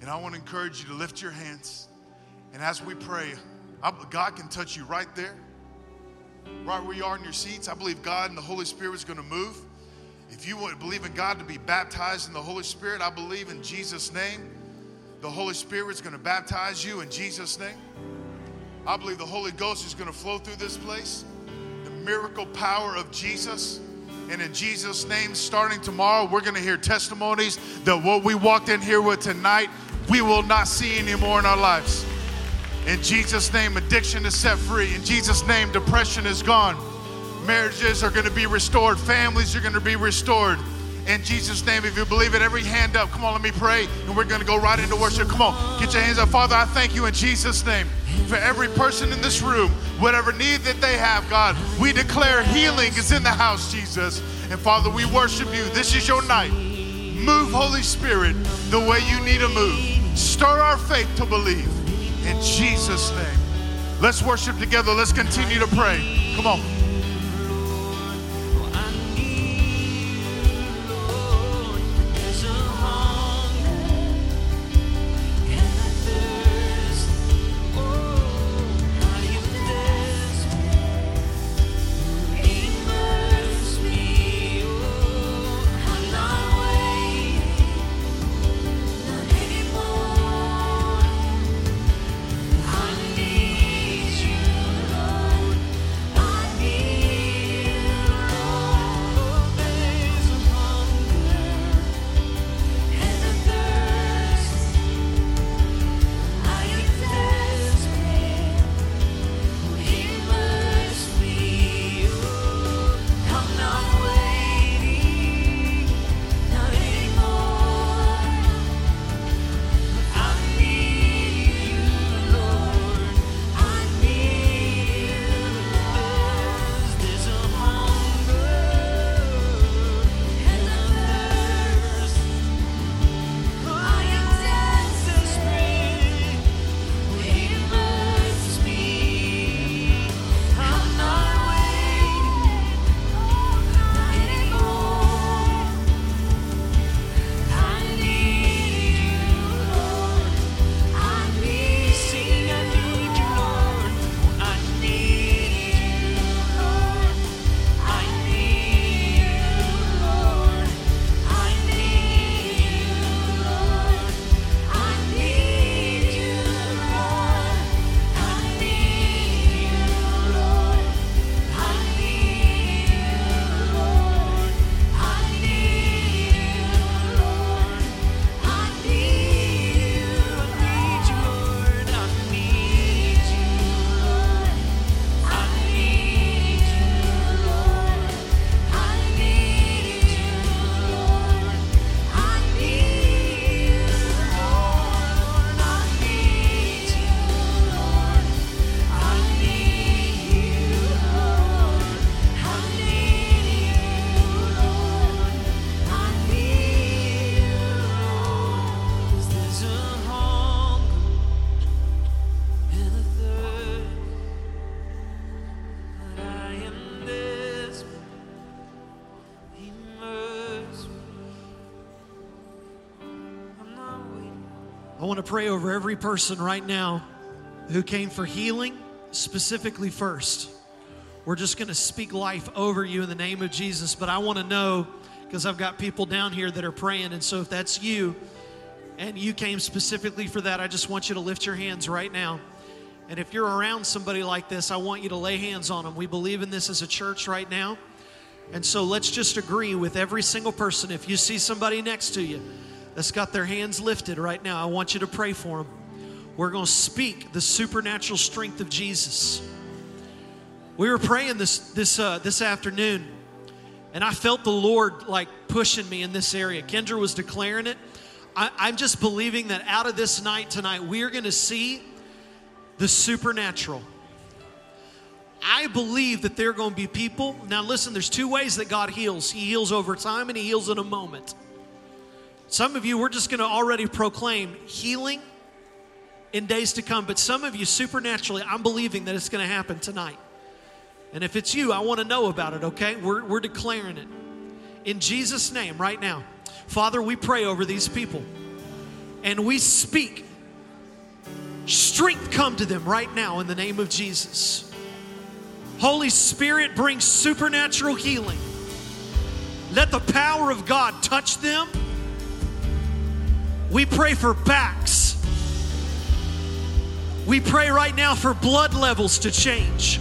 And I want to encourage you to lift your hands. And as we pray, God can touch you right there, right where you are in your seats. I believe God and the Holy Spirit is going to move. If you believe in God to be baptized in the Holy Spirit, I believe in Jesus' name, the Holy Spirit is going to baptize you in Jesus' name. I believe the Holy Ghost is going to flow through this place. The miracle power of Jesus. And in Jesus' name, starting tomorrow, we're going to hear testimonies that what we walked in here with tonight, we will not see anymore in our lives. In Jesus' name, addiction is set free. In Jesus' name, depression is gone. Marriages are going to be restored. Families are going to be restored. In Jesus' name, if you believe it, every hand up. Come on, let me pray, and we're going to go right into worship. Come on, get your hands up. Father, I thank you in Jesus' name for every person in this room, whatever need that they have, God. We declare healing is in the house, Jesus. And Father, we worship you. This is your night. Move, Holy Spirit, the way you need to move. Stir our faith to believe. In Jesus' name. Let's worship together. Let's continue to pray. Come on. Pray over every person right now who came for healing, specifically first. We're just going to speak life over you in the name of Jesus, but I want to know, because I've got people down here that are praying, and so if that's you, and you came specifically for that, I just want you to lift your hands right now. And if you're around somebody like this, I want you to lay hands on them. We believe in this as a church right now, and so let's just agree with every single person. If you see somebody next to you that's got their hands lifted right now, I want you to pray for them. We're going to speak the supernatural strength of Jesus. We were praying this afternoon, and I felt the Lord like pushing me in this area. Kendra was declaring it. I'm just believing that out of this night tonight, we're going to see the supernatural. I believe that there are going to be people. Now listen, there's two ways that God heals. He heals over time and he heals in a moment. Some of you, we're just going to already proclaim healing in days to come. But some of you, supernaturally, I'm believing that it's going to happen tonight. And if it's you, I want to know about it, okay? We're declaring it. In Jesus' name right now. Father, we pray over these people. And we speak strength come to them right now in the name of Jesus. Holy Spirit, bring supernatural healing. Let the power of God touch them. We pray for backs. We pray right now for blood levels to change.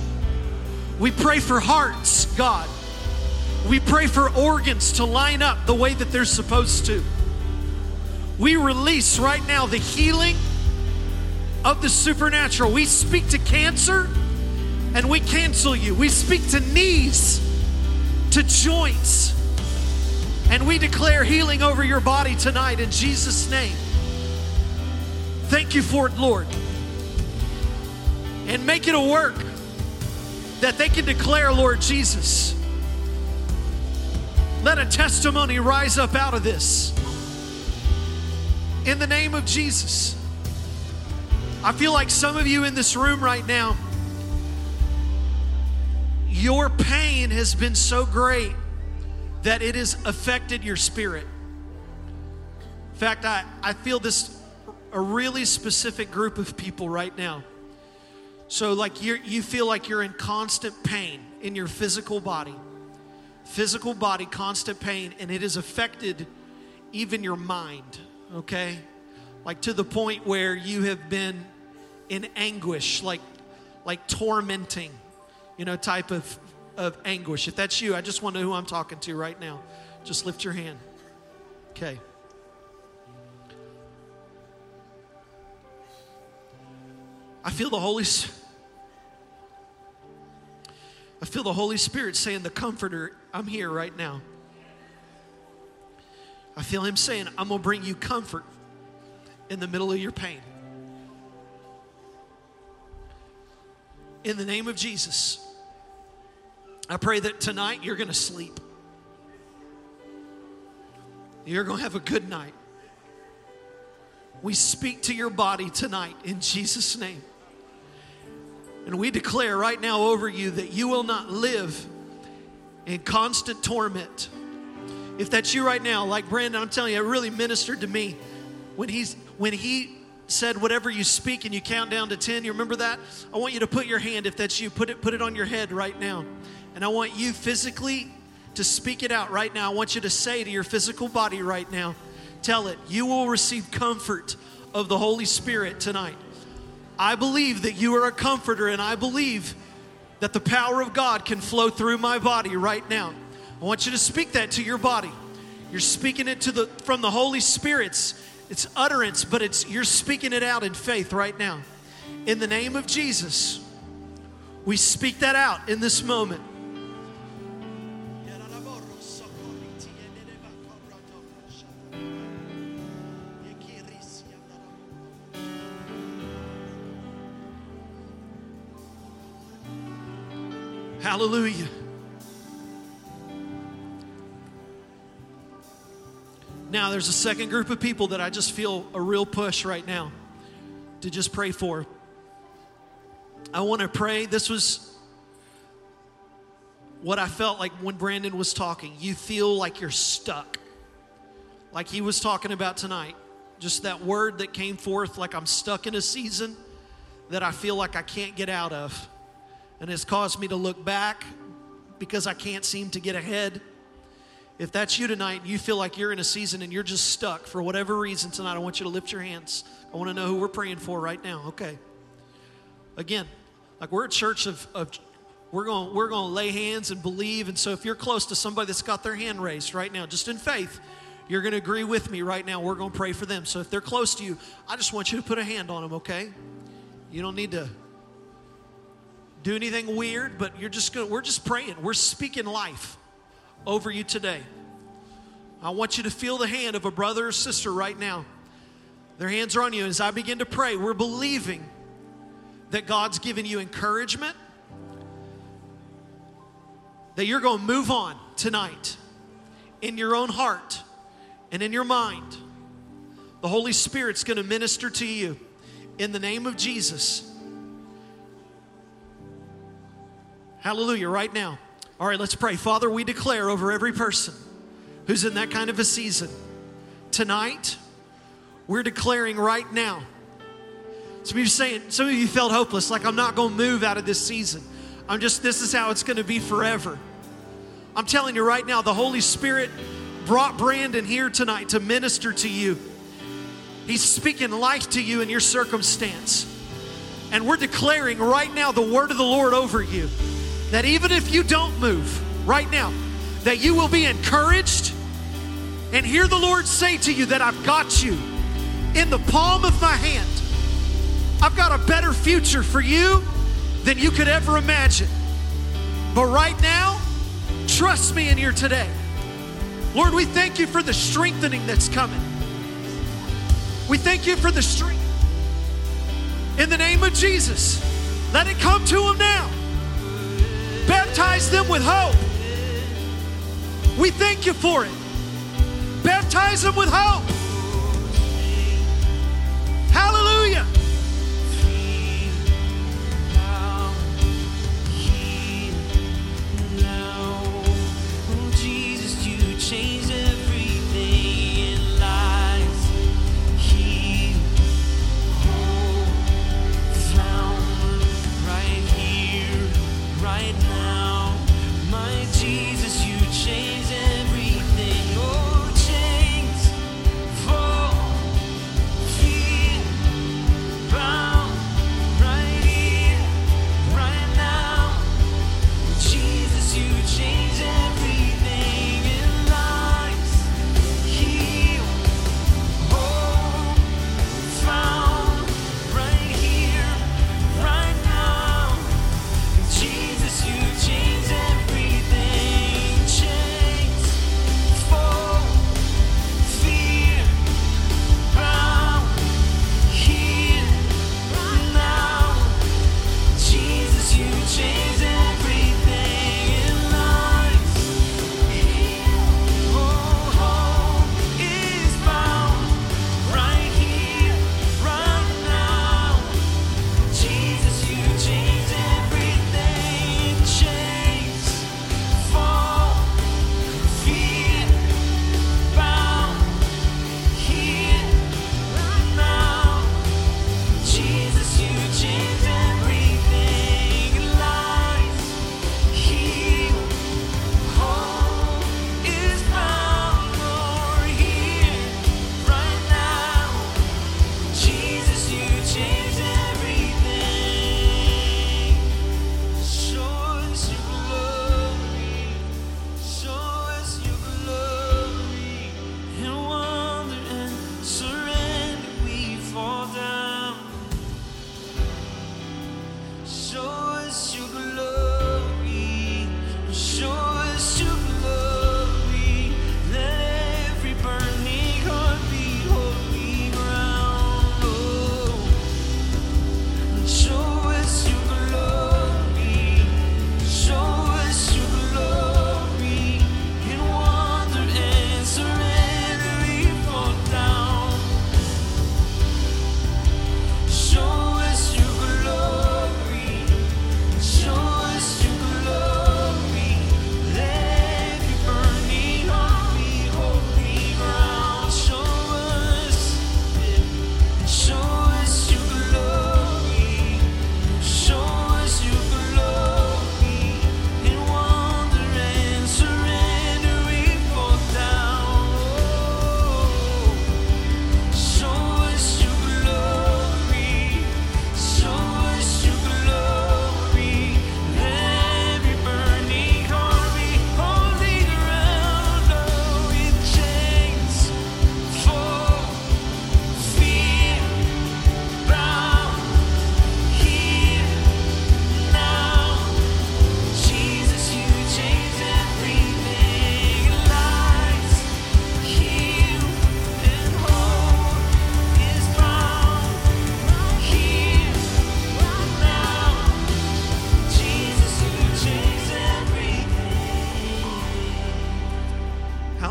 We pray for hearts, God. We pray for organs to line up the way that they're supposed to. We release right now the healing of the supernatural. We speak to cancer and we cancel you. We speak to knees, to joints, and we declare healing over your body tonight in Jesus' name. Thank you for it, Lord. And make it a work that they can declare, Lord Jesus. Let a testimony rise up out of this. In the name of Jesus. I feel like some of you in this room right now, your pain has been so great that it has affected your spirit. In fact, I feel this, a really specific group of people right now. So like you feel like you're in constant pain in your physical body. Physical body, constant pain, and it has affected even your mind, okay? Like to the point where you have been in anguish, like tormenting, you know, type of anguish. If that's you, I just want to know who I'm talking to right now. Just lift your hand. Okay. I feel the Holy Spirit saying, the Comforter, I'm here right now. I feel him saying, I'm going to bring you comfort in the middle of your pain. In the name of Jesus, I pray that tonight you're going to sleep. You're going to have a good night. We speak to your body tonight in Jesus' name. And we declare right now over you that you will not live in constant torment. If that's you right now, like Brandon, I'm telling you, it really ministered to me. When he said, whatever you speak and you count down to 10, you remember that? I want you to put your hand, if that's you, put it on your head right now. And I want you physically to speak it out right now. I want you to say to your physical body right now, tell it, you will receive comfort of the Holy Spirit tonight. I believe that you are a comforter, and I believe that the power of God can flow through my body right now. I want you to speak that to your body. You're speaking it from the Holy Spirit's it's utterance, but you're speaking it out in faith right now. In the name of Jesus, we speak that out in this moment. Hallelujah. Now, there's a second group of people that I just feel a real push right now to just pray for. I want to pray. This was what I felt like when Brandon was talking. You feel like you're stuck, like he was talking about tonight. Just that word that came forth, like I'm stuck in a season that I feel like I can't get out of. And it's caused me to look back because I can't seem to get ahead. If that's you tonight, and you feel like you're in a season and you're just stuck for whatever reason tonight, I want you to lift your hands. I want to know who we're praying for right now. Okay. Again, like we're a church we're going to lay hands and believe. And so if you're close to somebody that's got their hand raised right now, just in faith, you're going to agree with me right now. We're going to pray for them. So if they're close to you, I just want you to put a hand on them, okay? You don't need to do anything weird, but we're just praying. We're speaking life over you today. I want you to feel the hand of a brother or sister right now. Their hands are on you. As I begin to pray, we're believing that God's given you encouragement, that you're going to move on tonight in your own heart and in your mind. The Holy Spirit's going to minister to you in the name of Jesus. Hallelujah, right now. All right, let's pray. Father, we declare over every person who's in that kind of a season. Tonight, we're declaring right now. Some of you felt hopeless, like I'm not going to move out of this season. This is how it's going to be forever. I'm telling you right now, the Holy Spirit brought Brandon here tonight to minister to you. He's speaking life to you in your circumstance. And we're declaring right now the word of the Lord over you, that even if you don't move right now, that you will be encouraged and hear the Lord say to you that I've got you in the palm of my hand. I've got a better future for you than you could ever imagine. But right now, trust me in your today. Lord, we thank you for the strengthening that's coming. We thank you for the strength. In the name of Jesus, let it come to them now. Baptize them with hope. We thank you for it. Baptize them with hope. Hallelujah. Jesus, you changed everything in life. Right now, my Jesus, you change everything. Oh, change for fear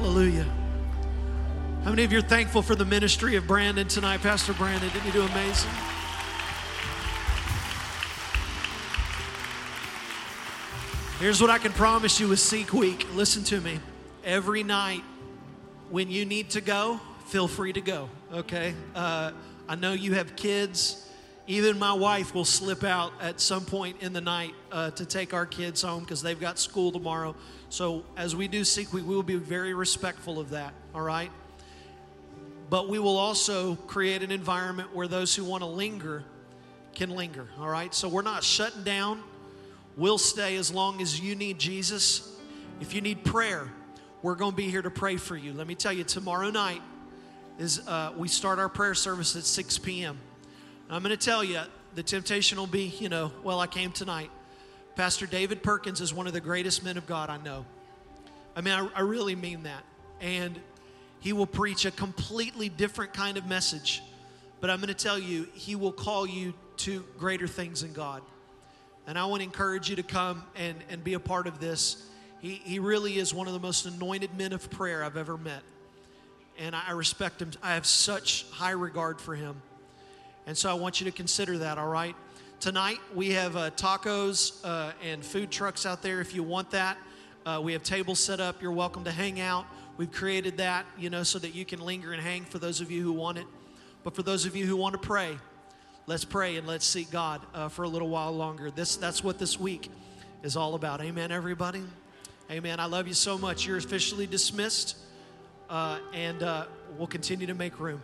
Hallelujah. How many of you are thankful for the ministry of Brandon tonight? Pastor Brandon, didn't you do amazing? Here's what I can promise you with Seek Week. Listen to me. Every night when you need to go, feel free to go, okay? I know you have kids. Even my wife will slip out at some point in the night to take our kids home because they've got school tomorrow. So as we do Seek Week, we will be very respectful of that, all right? But we will also create an environment where those who want to linger can linger, all right? So we're not shutting down. We'll stay as long as you need Jesus. If you need prayer, we're going to be here to pray for you. Let me tell you, tomorrow night is we start our prayer service at 6 p.m. I'm going to tell you, the temptation will be, well, I came tonight. Pastor David Perkins is one of the greatest men of God I know. I mean, I really mean that. And he will preach a completely different kind of message. But I'm going to tell you, he will call you to greater things in God. And I want to encourage you to come and be a part of this. He really is one of the most anointed men of prayer I've ever met. And I respect him. I have such high regard for him. And so I want you to consider that, all right? Tonight, we have tacos and food trucks out there if you want that. We have tables set up. You're welcome to hang out. We've created that, so that you can linger and hang for those of you who want it. But for those of you who want to pray, let's pray and let's seek God for a little while longer. That's what this week is all about. Amen, everybody? Amen. I love you so much. You're officially dismissed, and we'll continue to make room.